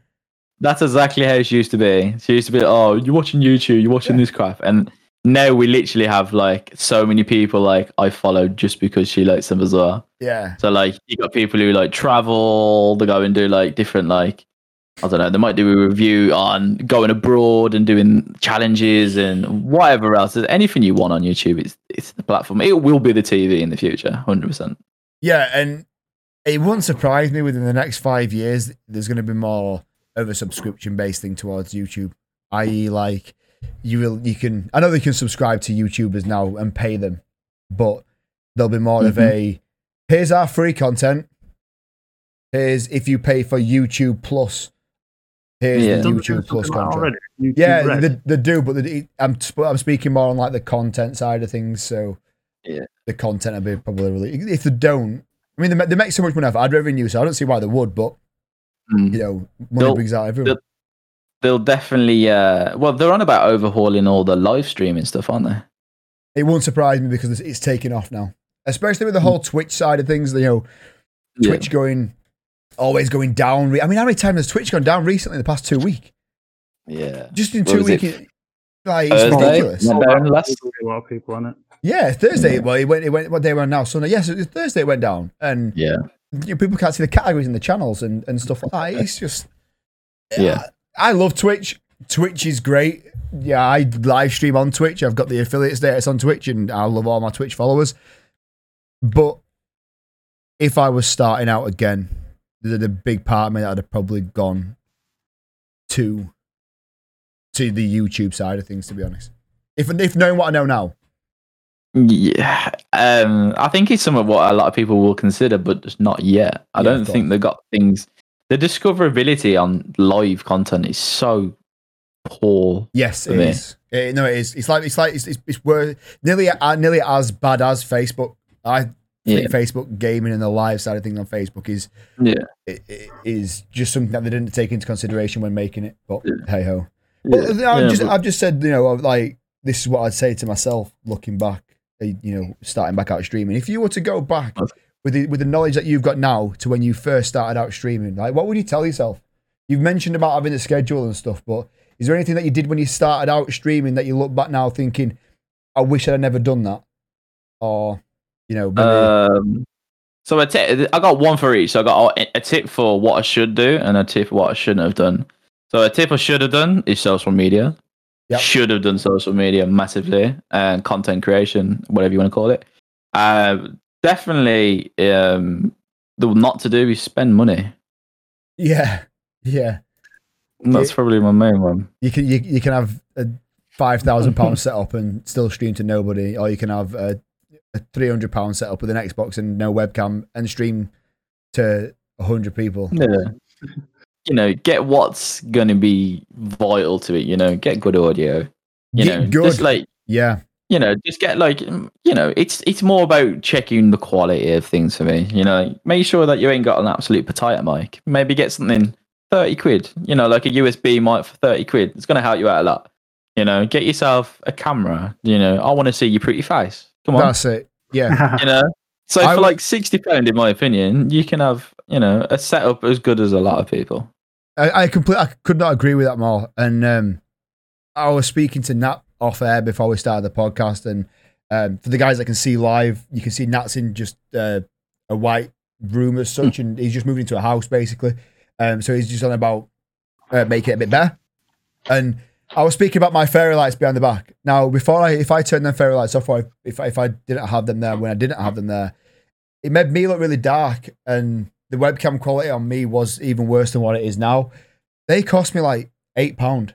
That's exactly how she used to be. She used to be, oh, you're watching YouTube, you're watching yeah. this crap. And now we literally have like so many people like I followed just because she likes them as well. Yeah. So like you got people who like travel, they go and do like different like, I don't know, they might do a review on going abroad and doing challenges and whatever else. There's anything you want on YouTube, it's it's the platform. It will be the T V in the future, one hundred percent. Yeah, and it wouldn't surprise me within the next five years, there's going to be more of a subscription-based thing towards YouTube, that is like you will, you can, I know they can subscribe to YouTubers now and pay them, but there'll be more mm-hmm. of a, here's our free content, here's if you pay for YouTube Plus, here's yeah. the YouTube Plus contract. YouTube yeah, they, they do, but they, I'm I'm speaking more on like the content side of things, so... Yeah, the content will be probably really. If they don't, I mean, they, they make so much money off ad revenue, so I don't see why they would. But mm. you know, money they'll, brings out everyone. They'll, they'll definitely. Uh, well, they're on about overhauling all the live streaming stuff, aren't they? It won't surprise me because it's, it's taking off now, especially with the whole mm. Twitch side of things. You know, Twitch yeah. going always going down. I mean, how many times has Twitch gone down recently in the past two weeks? Yeah, just in what two weeks, it? Like it's ridiculous. There's a lot of people on it. Yeah, Thursday. Yeah. Well, it went. It went. What day we're on now? Sunday. Yes, yeah, so Thursday it went down, and yeah, you know, people can't see the categories and the channels and, and stuff like that. It's just. Yeah, I, I love Twitch. Twitch is great. Yeah, I live stream on Twitch. I've got the affiliate status on Twitch, and I love all my Twitch followers. But if I was starting out again, there's a big part of me that I'd have probably gone to to the YouTube side of things, to be honest. If if knowing what I know now. Yeah, um, I think it's some of what a lot of people will consider, but just not yet. I yeah, don't think they've got things. The discoverability on live content is so poor. Yes, it is. It, no, it is. It's like it's like it's it's, it's worth, nearly uh, nearly as bad as Facebook. I think yeah. Facebook gaming and the live side of things on Facebook is yeah it, it is just something that they didn't take into consideration when making it. But yeah. hey ho. Yeah. Yeah, I've just but... I've just said, you know, like, this is what I'd say to myself looking back. You know, starting back out streaming. If you were to go back with the, with the knowledge that you've got now to when you first started out streaming, like, what would you tell yourself? You've mentioned about having the schedule and stuff, but is there anything that you did when you started out streaming that you look back now thinking, I wish I'd never done that? Or, you know, maybe... um, so a tip, I got one for each. So I got a tip for what I should do and a tip for what I shouldn't have done. So a tip I should have done is social media. Yep. Should have done social media massively, and content creation, whatever you want to call it. Uh, definitely, um, the not to do is spend money. Yeah, yeah. And that's you, probably my main one. You can you, you can have a five thousand pound setup and still stream to nobody, or you can have a, a three hundred pound setup with an Xbox and no webcam and stream to a hundred people. Yeah. You know, get what's going to be vital to it. You know, get good audio. You get know, good. Just like yeah. You know, just get like you know, it's it's more about checking the quality of things for me. You know, make sure that you ain't got an absolute potato mic. Maybe get something thirty quid. You know, like a U S B mic for thirty quid. It's going to help you out a lot. You know, get yourself a camera. You know, I want to see your pretty face. Come on, that's it. Yeah, you know. So I for would... like sixty pound, in my opinion, you can have. You know, a setup as good as a lot of people. I I, complete, I could not agree with that more. And um, I was speaking to Nat off air before we started the podcast. And um, for the guys that can see live, you can see Nat's in just uh, a white room as such, mm. and he's just moving into a house basically. Um, so he's just on about uh, making it a bit better. And I was speaking about my fairy lights behind the back. Now, before I, if I turned them fairy lights off, or if if I didn't have them there when I didn't have them there, it made me look really dark and. The webcam quality on me was even worse than what it is now. They cost me like eight pound,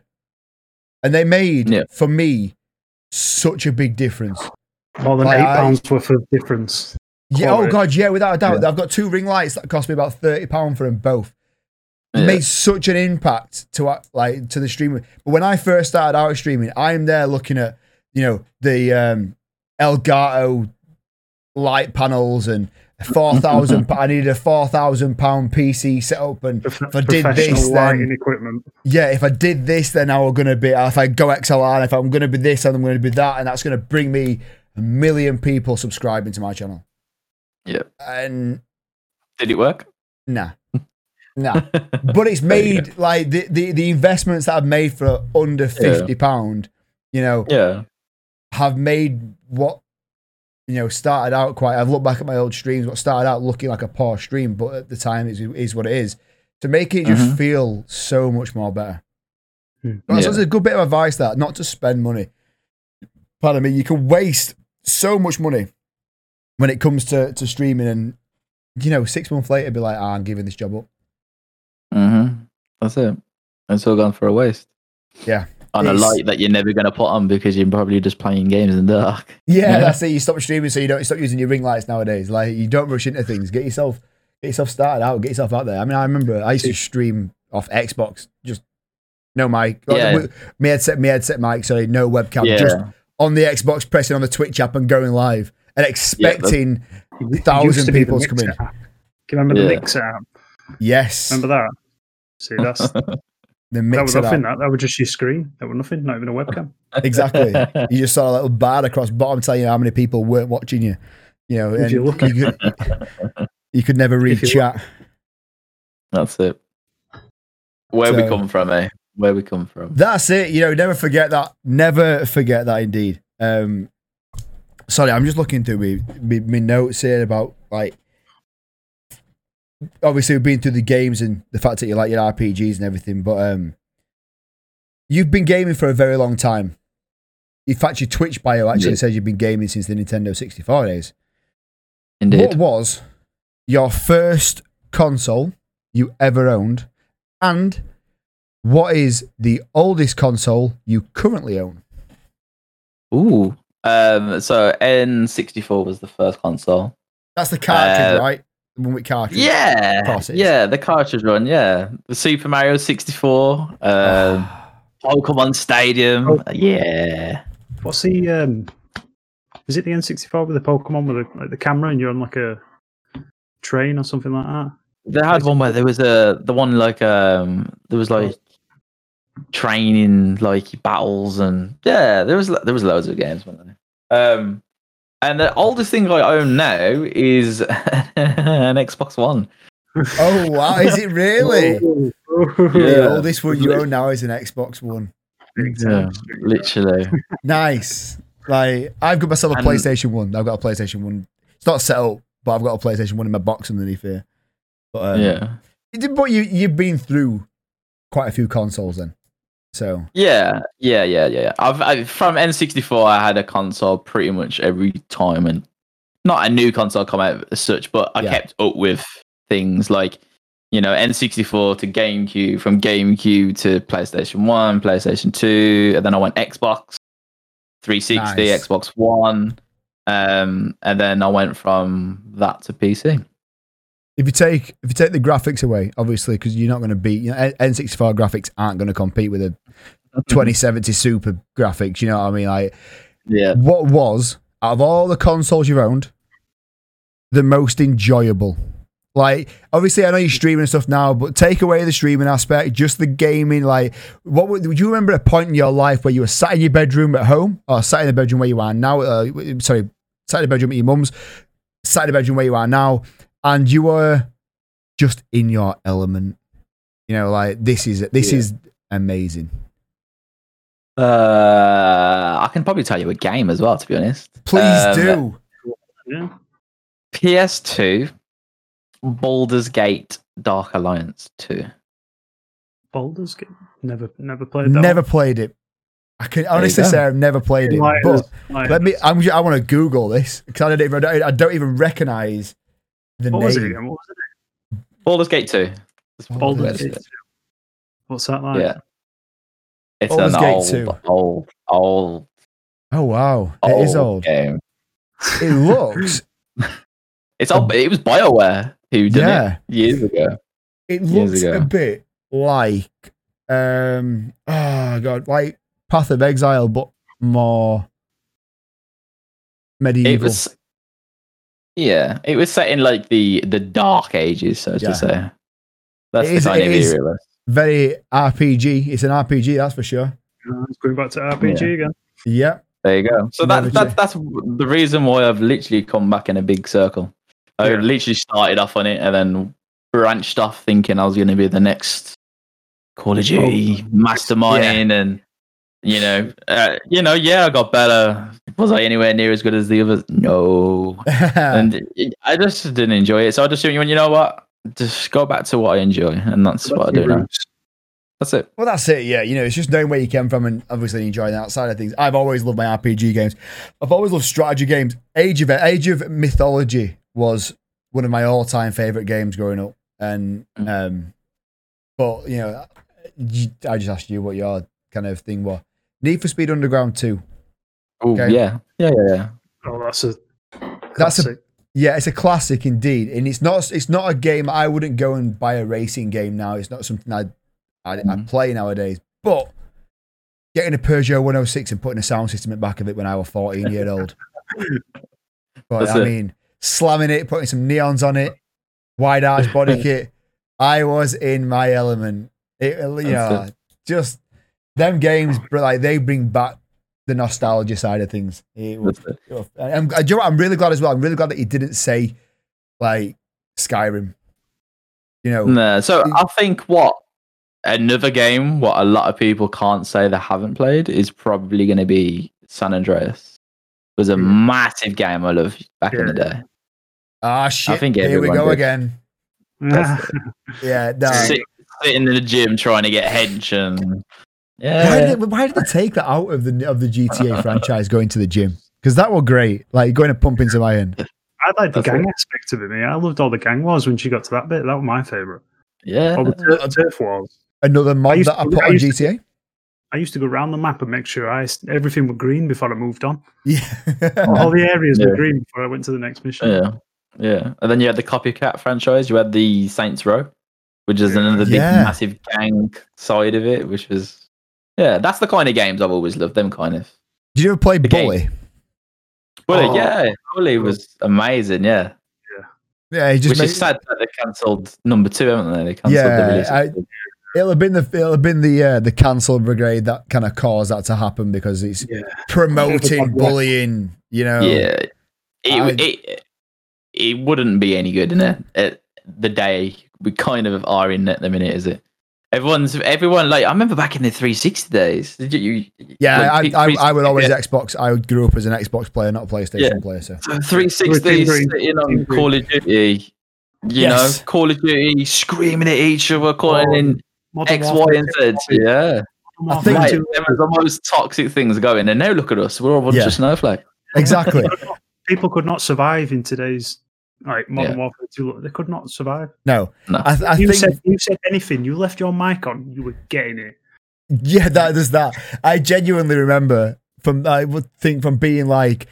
and they made yeah. for me such a big difference. More than like eight I, pounds worth of difference. Yeah. Quality. Oh god. Yeah. Without a doubt. Yeah. I've got two ring lights that cost me about thirty pound for them both. It yeah. made such an impact to like to the streamer. But when I first started out streaming, I'm there looking at you know the um, Elgato light panels and. Four thousand. I needed a four thousand pound P C set up, and Prof- if I did this, then equipment. yeah, if I did this, then I was gonna be. If I go X L R, if I'm gonna be this, and I'm gonna be that, and that's gonna bring me a million people subscribing to my channel. Yeah. And did it work? Nah, nah. But it's made like the, the the investments that I've made for under fifty yeah. pound. You know. Yeah. Have made what. You know, started out quite. I've looked back at my old streams, what started out looking like a poor stream, but at the time, it is what it is. To make it just mm-hmm. feel so much more better. Mm. Well, yeah. That's a good bit of advice, that not to spend money. Pardon me, you can waste so much money when it comes to, to streaming, and you know, six months later, be like, oh, I'm giving this job up. Mm-hmm. That's it. It's all gone for a waste. Yeah. On a it's, light that you're never going to put on because you're probably just playing games in the dark. Yeah, yeah, that's it. You stop streaming, so you don't you stop using your ring lights nowadays. Like you don't rush into things. Get yourself, get yourself started out. Get yourself out there. I mean, I remember I used to stream off Xbox, just no mic, yeah. like, me headset, me headset mic, sorry, no webcam, yeah. just on the Xbox, pressing on the Twitch app and going live and expecting yeah, the, thousand people to, to come in. App. Do you remember yeah. the Mixer app? Yes. Remember that? See, that's. The that was nothing. That, that was just your screen. That was nothing. Not even a webcam. Exactly. You just saw a little bar across bottom telling you how many people weren't watching you. You know, and you, you, could, you could never read chat. Look. That's it. Where so, we come from, eh? Where we come from. That's it. You know, never forget that. Never forget that. Indeed. Um, Sorry, I'm just looking through me, me, me notes here about, like, obviously we've been through the games and the fact that you like your R P Gs and everything, but um, you've been gaming for a very long time. In fact, your Twitch bio actually Indeed. says you've been gaming since the Nintendo sixty-four days. Indeed. What was your first console you ever owned, and what is the oldest console you currently own? Ooh. Um, so N sixty-four was the first console. That's the cartridge, uh, right? The one with cartridge. Yeah, process. yeah, the cartridge one. Yeah, the Super Mario sixty-four, um, Pokemon Stadium. Oh. Yeah. What's the? Um, is it the N sixty-four with the Pokemon with the, like, the camera, and you're on like a train or something like that? They had one where there was a the one like um there was like. training like battles and yeah there was there was loads of games, wasn't there? Um and the oldest thing I own now is an Xbox One. Oh wow, is it really? Yeah. The oldest one you own now is an Xbox One. Yeah, literally. Nice. Like, I've got myself a and, PlayStation One. I've got a PlayStation One. It's not set up, but I've got a PlayStation One in my box underneath here. But um, yeah. But you you've been through quite a few consoles then. So yeah, yeah, yeah, yeah. I've I, from N sixty-four, I had a console pretty much every time, and not a new console come out as such, but I yeah. kept up with things like, you know, N sixty-four to GameCube, from GameCube to PlayStation One, PlayStation Two, and then I went Xbox three sixty, nice. Xbox One, um, and then I went from that to P C. If you take if you take the graphics away, obviously, because you're not going to beat, you know, N sixty-four graphics aren't going to compete with a twenty seventy Super graphics. You know what I mean? Like, yeah. What was, out of all the consoles you've owned, the most enjoyable? Like, obviously, I know you're streaming and stuff now, but take away the streaming aspect, just the gaming. Like, what would, would you remember a point in your life where you were sat in your bedroom at home, or sat in the bedroom where you are now? Uh, sorry, sat in the bedroom at your mum's, sat in the bedroom where you are now. And you were just in your element, you know. Like, this is this yeah. is amazing. Uh, I can probably tell you a game as well, to be honest. Please um, do. Yeah. P S two, Baldur's Gate: Dark Alliance two. Baldur's Gate, never, never played. That never one. played it. I can honestly say I've never played it. Like, but like, let me. I'm, I want to Google this because I don't even. I don't even recognize. The what name. Was it again? What was it? Baldur's Gate two. Baldur's Gate two. What's that like? Yeah. It's Baldur's an Gate old, two. old, old. Oh wow! It old is old. Game. It looks. It's old. It was BioWare who did yeah. it years ago. It looks ago. a bit like, um, oh god, like Path of Exile, but more medieval. It was. Yeah, it was set in like the, the dark ages, so yeah. to say. That's it the kind is, of era. Very R P G. It's an R P G, that's for sure. Uh, it's going back to R P G yeah. again. Yeah, there you go. So that, that that's the reason why I've literally come back in a big circle. I yeah. literally started off on it and then branched off, thinking I was going to be the next Call of Duty oh. mastermind, yeah. and you know, uh, you know, yeah, I got better. Was I anywhere near as good as the others? No. And I just didn't enjoy it. So I just went, you know what? Just go back to what I enjoy. And that's, that's what I do now. That's it. Well, that's it. Yeah. You know, it's just knowing where you came from and obviously enjoying the outside of things. I've always loved my R P G games. I've always loved strategy games. Age of Age of Mythology was one of my all time favorite games growing up. And, um, but, you know, I just asked you what your kind of thing was. Need for Speed Underground two. Oh okay. yeah. yeah, yeah, yeah. Oh, that's a classic. that's a yeah, it's a classic indeed, and it's not it's not a game I wouldn't go and buy a racing game now. It's not something I I mm-hmm. play nowadays. But getting a Peugeot one oh six and putting a sound system in the back of it when I was fourteen year old. But that's I it. mean, slamming it, putting some neons on it, wide arch body kit. I was in my element. It you know, it. just them games, like they bring back the nostalgia side of things. It was, it. It was, I'm, do you know what, I'm really glad as well. I'm really glad that he didn't say like Skyrim. You know. No, so it, I think what another game, what a lot of people can't say they haven't played, is probably going to be San Andreas. was a massive game I loved back yeah. in the day. Ah, oh, shit. I think Here we go did. again. yeah, no. Sitting sit in the gym trying to get hench and... Yeah. Why did, they, why did they take that out of the of the G T A franchise, going to the gym? Because that was great. Like, going and pumping some iron. I liked the That's gang it. aspect of it, mate. I loved all the gang wars when she got to that bit. That was my favourite. Yeah. All the turf, turf wars. Another mod I that to, I put I on G T A? To, I used to go around the map and make sure I, everything was green before I moved on. Yeah. All the areas yeah. were green before I went to the next mission. Yeah. Yeah. And then you had the Copycat franchise. You had the Saints Row, which is another big, yeah. massive gang side of it, which was... Yeah, that's the kind of games I've always loved, them kind of. Did you ever play the Bully? Game. Bully, oh. yeah. Bully was amazing, yeah. Yeah, he just Which made, is sad that they cancelled number two, haven't they? They cancelled yeah, the release. I, it'll have been the it'll have been the uh, the cancel brigade that kind of caused that to happen, because it's yeah. promoting bullying. You know, yeah, it, I, it it wouldn't be any good in it. At the day we kind of are in at the minute, is it? Everyone's everyone like I remember back in the three sixty days. Did you? you yeah, like, I, I I would always yeah. Xbox. I grew up as an Xbox player, not a PlayStation yeah. player. So three sixty sitting on Call of Duty, you yes. know, Call of Duty, screaming at each other, calling oh, in Modern X, Warfare, Y, and Z. Yeah, I think right, too, there was the most toxic things going, and now look at us. We're all a bunch yeah. of snowflake. Exactly. People could not survive in today's. All right, Modern yeah. Warfare two, they could not survive. No. no. I, th- I you think... Said, you said anything, you left your mic on, you were getting it. Yeah, that, there's that. I genuinely remember from, I would think from being like,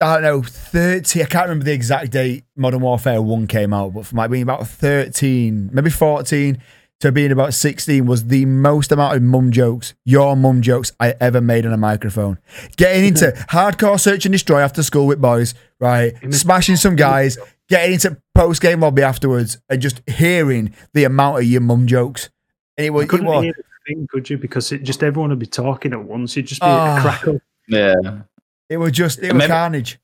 I don't know, thirty, I can't remember the exact date Modern Warfare one came out, but from like being about thirteen, maybe fourteen, to being about sixteen was the most amount of mum jokes, your mum jokes, I ever made on a microphone. Getting into hardcore search and destroy after school with boys, right? Smashing some guys, getting into post-game lobby afterwards, and just hearing the amount of your mum jokes. And it was, you couldn't it was, hear the thing, could you? Because it just everyone would be talking at once. It'd just be oh, a crackle. Yeah. It was just, it remember, was carnage.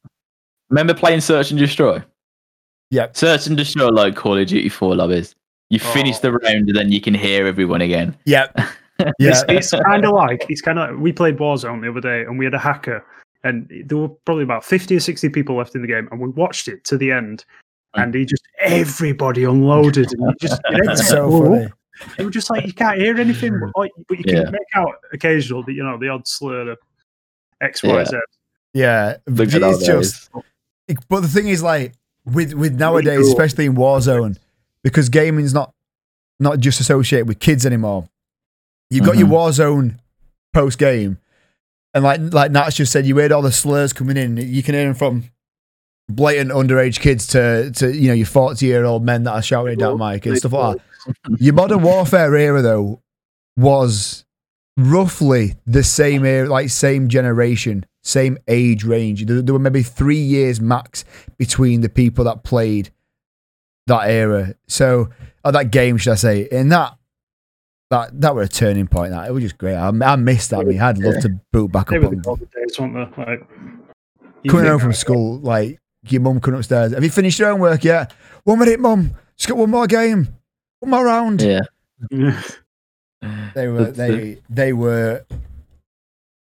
Remember playing Search and Destroy? Yep. Search and Destroy like Call of Duty four lobbies. You finish oh. the round and then you can hear everyone again. Yep. Yeah. It's, it's kind of like, it's kind of like, we played Warzone the other day and we had a hacker and there were probably about fifty or sixty people left in the game and we watched it to the end and he just, everybody unloaded. And he just, it was so funny. It was just like, you can't hear anything, but you can yeah. make out occasional, you know, the odd slur, the X, Y, yeah. Z. Yeah. Look at it's just, but the thing is like, with, with nowadays, cool. especially in Warzone, because gaming's not not just associated with kids anymore. You've got mm-hmm. your Warzone post game, and like like Nat's just said, you heard all the slurs coming in. You can hear them from blatant underage kids to to you know your forty year old men that are shouting at that mic and stuff like that. Your Modern Warfare era though was roughly the same era, like same generation, same age range. There, there were maybe three years max between the people that played that era, so or that game, should I say? And that that that were a turning point. That it was just great. I, I missed that. I mean, I'd love yeah. to boot back they up. On. The days, weren't they? Like, coming home from school, like your mum coming upstairs. Have you finished your homework yet? One minute, mum. Just got one more game, one more round. Yeah. they were they they were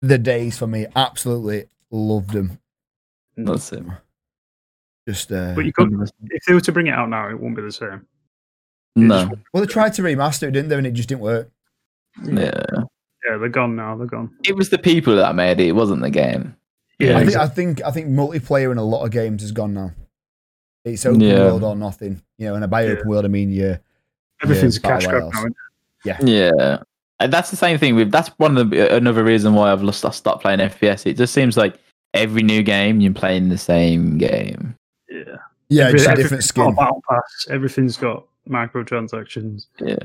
the days for me. Absolutely loved them. That's it. Just, uh, but you couldn't. If they were to bring it out now, it wouldn't be the same. It no. Well, they tried to remaster it, didn't they? And it just didn't work. Yeah. Yeah, they're gone now. They're gone. It was the people that made it. It wasn't the game. Yeah. I think I think, I think multiplayer in a lot of games is gone now. It's open yeah. world or nothing. You know, and by open yeah. world, I mean yeah. Everything's cash grab now. Yeah. Yeah. And that's the same thing with. That's one of the another reason why I've lost. I stopped playing F P S. It just seems like every new game you're playing the same game. Yeah, yeah, Every, just a different skin. Got a battle pass. Everything's got microtransactions. Yeah,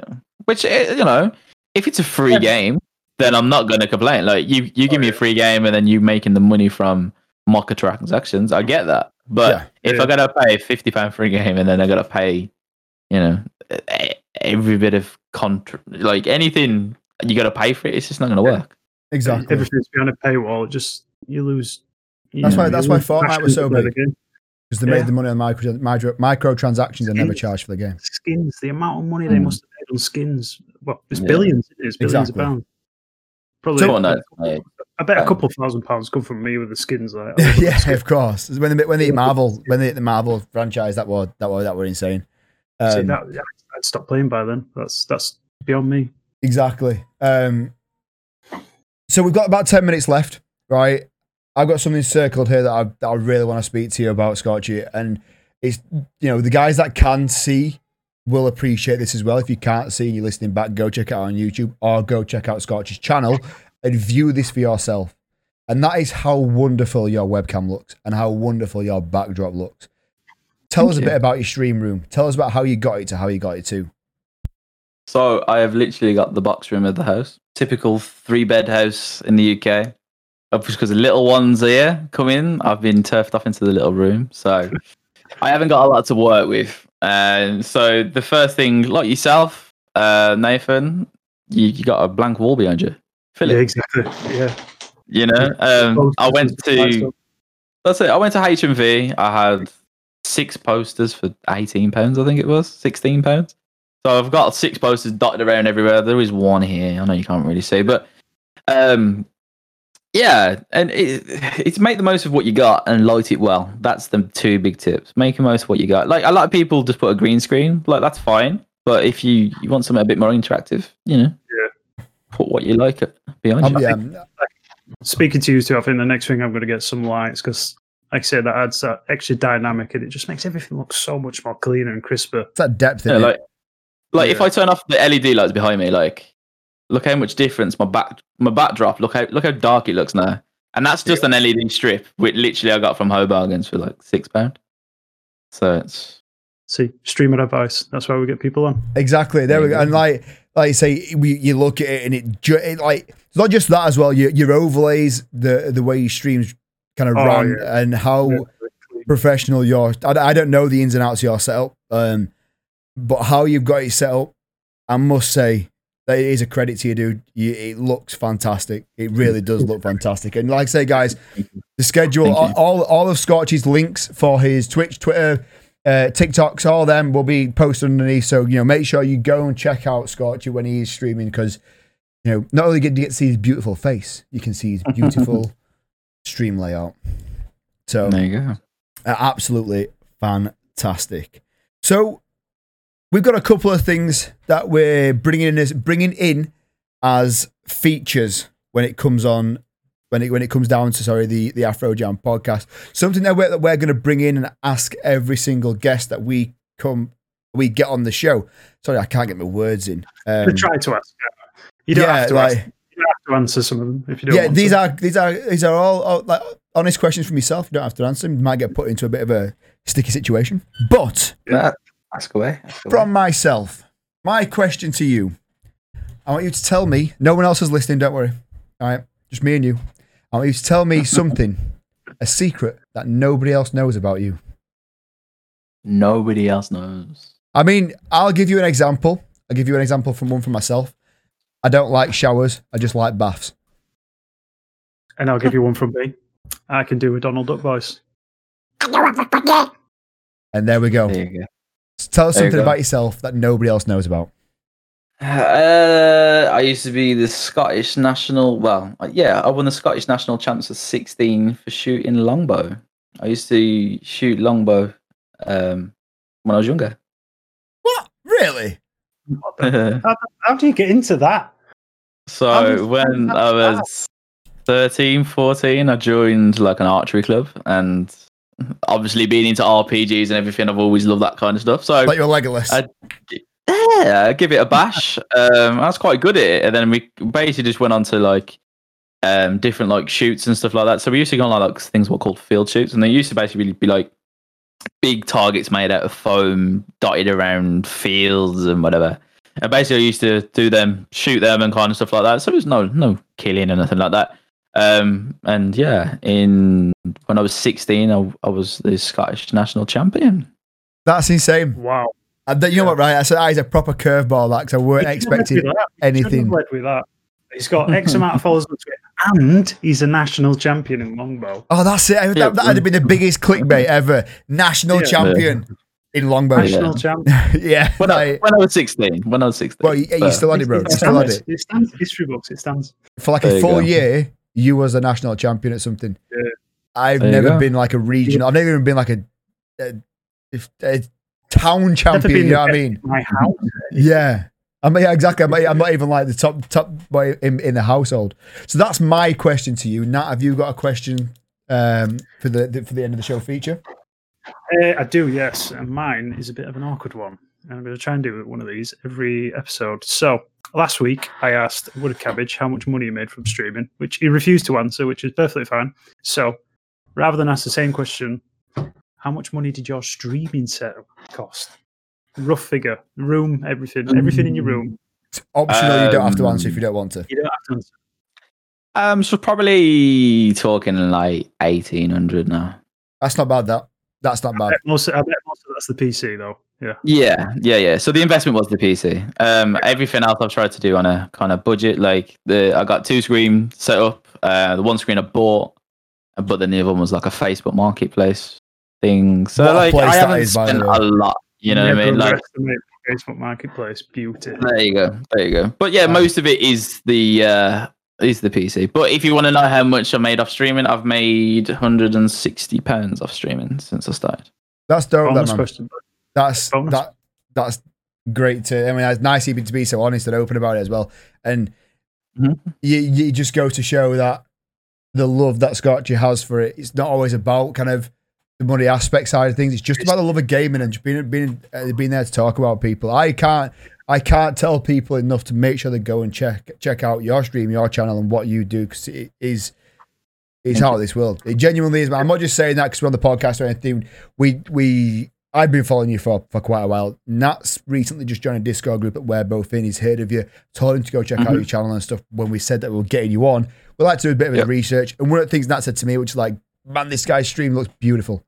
which you know, if it's a free yeah. game, then I'm not going to complain. Like you, you give me a free game, and then you making the money from microtransactions. I get that, but yeah. if yeah. I gotta pay fifty pound for a game, and then I gotta pay, you know, every bit of contra- like anything you gotta pay for it, it's just not gonna yeah. work. Exactly. Everything's behind a paywall. Just you lose. You that's know, why. That's why Fortnite was so big. Because they yeah. made the money on micro micro microtransactions and never charged for the game. Skins, the amount of money they mm. must have made on skins. Well, it's yeah. billions. It's billions exactly. of pounds. Probably. Fortnite. Mate. I bet a couple um, thousand pounds come from me with the skins. Like, yeah, the skin. Of course. When they when they hit Marvel, when they hit the Marvel franchise, that were that were that were insane. Um, See, that, I'd stop playing by then. That's that's beyond me. Exactly. Um, so we've got about ten minutes left, right? I've got something circled here that I that I really want to speak to you about, Scorchy, and it's, you know, the guys that can see will appreciate this as well. If you can't see and you're listening back, go check it out on YouTube or go check out Scorchy's channel and view this for yourself. And that is how wonderful your webcam looks and how wonderful your backdrop looks. Tell Thank us a you. bit about your stream room. Tell us about how you got it to how you got it to. So I have literally got the box room of the house. Typical three-bed house in the U K. Because the little ones here come in, I've been turfed off into the little room. So I haven't got a lot to work with. And uh, so the first thing, like yourself, uh, Nathan, you, you got a blank wall behind you. Philip. Yeah, exactly. Yeah. You know, um, I went to... That's it. I went to H M V. I had six posters for eighteen pounds, I think it was. sixteen pounds. So I've got six posters dotted around everywhere. There is one here. I know you can't really see, but um, yeah, and it, it's make the most of what you got and light it well. That's the two big tips. Make the most of what you got. Like, a lot of people just put a green screen. Like, that's fine, but if you, you want something a bit more interactive, you know, yeah, put what you like behind um, you. Yeah. Think, speaking to you two, I think the next thing I'm going to get some lights because, like I said, that adds that extra dynamic and it just makes everything look so much more cleaner and crisper. It's that depth in yeah, it. Like, Like yeah. if I turn off the L E D lights behind me, like, look how much difference my back my backdrop. Look how look how dark it looks now, and that's just yeah. an L E D strip, which literally I got from Hobargains for like six pound. So it's see streamer advice. That's why we get people on. Exactly. There yeah. we go. And like like you say, we you look at it and it, ju- it like it's not just that as well. Your your overlays, the the way your streams kind of oh, run, yeah. and how yeah. professional your. I, I don't know the ins and outs of your setup. Um, But how you've got it set up, I must say that it is a credit to you, dude. You, it looks fantastic. It really does look fantastic. And like I say, guys, the schedule, all, all all of Scorchy's links for his Twitch, Twitter, uh, TikToks, all them will be posted underneath. So, you know, make sure you go and check out Scorchy when he is streaming because, you know, not only get to see his beautiful face, you can see his beautiful stream layout. So, there you go. Uh, absolutely fantastic. So, we've got a couple of things that we're bringing in as bringing in as features when it comes on when it when it comes down to sorry the the Afro Jam podcast. Something that we're, that we're going to bring in and ask every single guest that we come we get on the show. Sorry, I can't get my words in. Um, we try to ask. Yeah. You don't yeah, have to like, ask. You don't have to answer some of them if you don't. Yeah, want these to. are these are these are all, all like honest questions from yourself. You don't have to answer them. You might get put into a bit of a sticky situation, but. Yeah. Ask away. Ask away. From myself, my question to you. I want you to tell me, no one else is listening, don't worry. All right, just me and you. I want you to tell me something, a secret that nobody else knows about you. Nobody else knows. I mean, I'll give you an example. I'll give you an example from one for myself. I don't like showers. I just like baths. And I'll give you one from me. I can do a Donald Duck voice. And there we go. There you go. So tell us there something you about yourself that nobody else knows about. Uh, I used to be the Scottish national. Well, yeah, I won the Scottish national champs at sixteen for shooting longbow. I used to shoot longbow um, when I was younger. What? Really? how, how do you get into that? So you, when I was thirteen, fourteen, I joined like an archery club and. Obviously, being into R P Gs and everything, I've always loved that kind of stuff. So, like your Legolas, I, yeah, I give it a bash. Um, I was quite good at it, and then we basically just went on to like um, different like shoots and stuff like that. So we used to go on like things what called field shoots, and they used to basically be like big targets made out of foam, dotted around fields and whatever. And basically, I used to do them, shoot them, and kind of stuff like that. So there's no no killing or nothing like that. Um, and yeah, in when I was sixteen, I, I was the Scottish national champion. That's insane! Wow. And then, you yeah. know what, right? I said that is a proper curveball, like, because I weren't expecting anything. With that. He's got X amount of followers on Twitter, and he's a national champion in longbow. Oh, that's it! That would yeah. have been the biggest clickbait ever. National yeah. champion. in longbow. National champ. Yeah. When I, when I was sixteen. When I was sixteen. Well, yeah, you still had it, bro. It still had it. It stands history books. It stands. For like there a full go. year, you was a national champion at something. Yeah. I've there never been like a regional. I've never even been like a, a, a, a town champion. You know what I mean? My house. Yeah. I mean, yeah, exactly. I'm, I'm not even like the top top boy in, in the household. So that's my question to you. Nat, have you got a question um, for the, the for the end of the show feature? Uh, I do, yes. And mine is a bit of an awkward one. And I'm going to try and do one of these every episode. So last week, I asked Woodercabbage how much money he made from streaming, which he refused to answer, which is perfectly fine. So rather than ask the same question, how much money did your streaming setup cost? Rough figure, room, everything, everything in your room. It's optional. Um, you don't have to answer if you don't want to. You don't have to answer. Um, so probably talking like eighteen hundred now. That's not bad. That that's not bad. I bet most of, I bet most of that's the P C though. Yeah. Yeah, yeah, yeah. So the investment was the P C. Um, everything else I've tried to do on a kind of budget. Like the I got two screen set up. Uh, the one screen I bought, but then the other one was like a Facebook Marketplace thing. So what like I haven't is, spent a lot. You know yeah, what I mean? Like Facebook Marketplace, beauty. There you go, there you go. But yeah, um, most of it is the uh, is the P C. But if you want to know how much I made off streaming, I've made one hundred sixty pounds off streaming since I started. That's dope, that, man. Question. That's bonus. that that's great to. I mean, it's nice even to be so honest and open about it as well. And mm-hmm. you you just go to show that the love that Scorchy has for it. It's not always about kind of the money aspect side of things. It's just about the love of gaming and just being being uh, being there to talk about people. I can't I can't tell people enough to make sure they go and check check out your stream, your channel, and what you do, because it is it's out of this world. It genuinely is. I'm not just saying that because we're on the podcast or anything. We we I've been following you for for quite a while. Nat's recently just joined a Discord group that we're both in. He's heard of you. Told him to go check mm-hmm. out your channel and stuff. When we said that we were getting you on, we like to do a bit of yep. research. And one of the things Nat said to me, which is like, man, this guy's stream looks beautiful.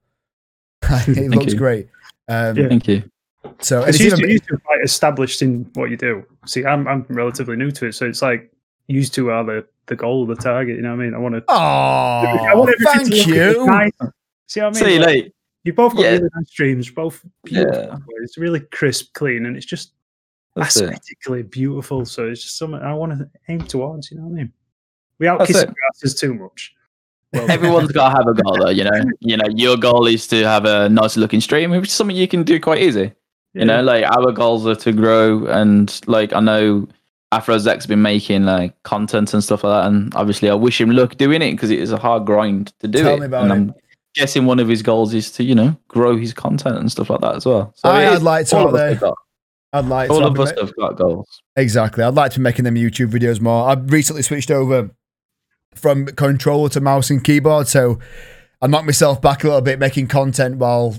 it Thank looks you. great. Um, yeah. Thank you. So it's used to, bit... used to quite established in what you do. See, I'm I'm relatively new to it, so it's like used to are the, the goal, the target. You know what I mean? I want to. Oh, thank you. Nice. See what I mean? See you like, late. You both got yeah. really nice streams, both. Yeah. It's really crisp, clean, and it's just That's aesthetically it. beautiful. So it's just something I want to aim towards. You know what I mean? We out kissing our asses too much. Well, everyone's got to have a goal, though. You know, you know, your goal is to have a nice looking stream, which is something you can do quite easy. Yeah. You know, like our goals are to grow, and like I know AfroZach's been making like content and stuff like that, and obviously I wish him luck doing it because it is a hard grind to do Tell it. Me about and it. I'm guessing one of his goals is to, you know, grow his content and stuff like that as well. So I, I'd like to all out there. I'd like all to of us ma- have got goals. Exactly. I'd like to be making them YouTube videos more. I've recently switched over from controller to mouse and keyboard, so I knocked myself back a little bit making content while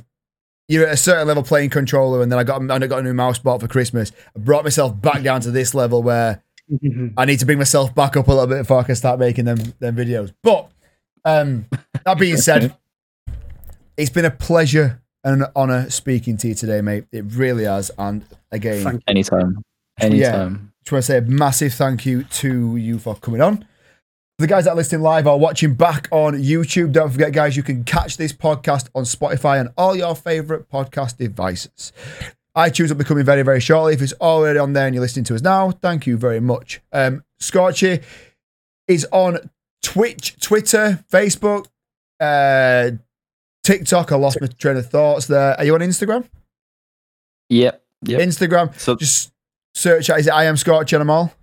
you're at a certain level playing controller, and then I got and I got a new mouse bought for Christmas. I brought myself back down to this level where I need to bring myself back up a little bit before I can start making them them videos. But um, that being said, it's been a pleasure and an honor speaking to you today, mate. It really has. And again, anytime, anytime. Yeah, just want to say a massive thank you to you for coming on. For the guys that are listening live or watching back on YouTube, don't forget, guys, you can catch this podcast on Spotify and all your favourite podcast devices. iTunes will be coming very, very shortly. If it's already on there and you're listening to us now, thank you very much. Um, Scorchy is on Twitch, Twitter, Facebook, uh, TikTok. I lost my train of thoughts there. Are you on Instagram? Yep. yep. Instagram. So, just search, is it I Am Scorchy on them all?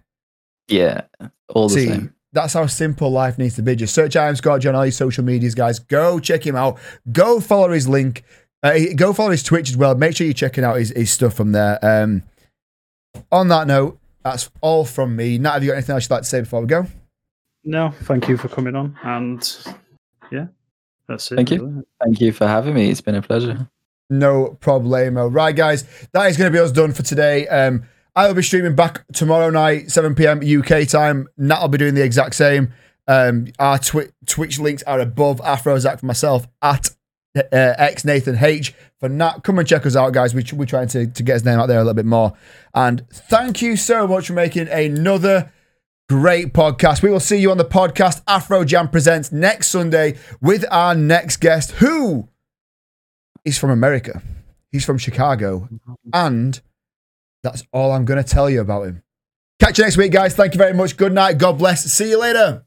Yeah, all the See, same. That's how simple life needs to be. Just search I Am Scorchy on all your social medias, guys. Go check him out. Go follow his link. Uh, go follow his Twitch as well. Make sure you're checking out his, his stuff from there. Um, on that note, that's all from me. Nat, have you got anything else you'd like to say before we go? No, thank you for coming on. And yeah, that's it. Thank you. Thank you for having me. It's been a pleasure. No problemo. Right, guys, that is going to be us done for today. Um, I will be streaming back tomorrow night, seven p.m. U K time. Nat will be doing the exact same. Um, our twi- Twitch links are above. AfroZach for myself at uh, X Nathan H for Nat. Come and check us out, guys. We, we're trying to, to get his name out there a little bit more. And thank you so much for making another great podcast. We will see you on the podcast Afro Jam Presents next Sunday with our next guest, who is from America. He's from Chicago. And that's all I'm going to tell you about him. Catch you next week, guys. Thank you very much. Good night. God bless. See you later.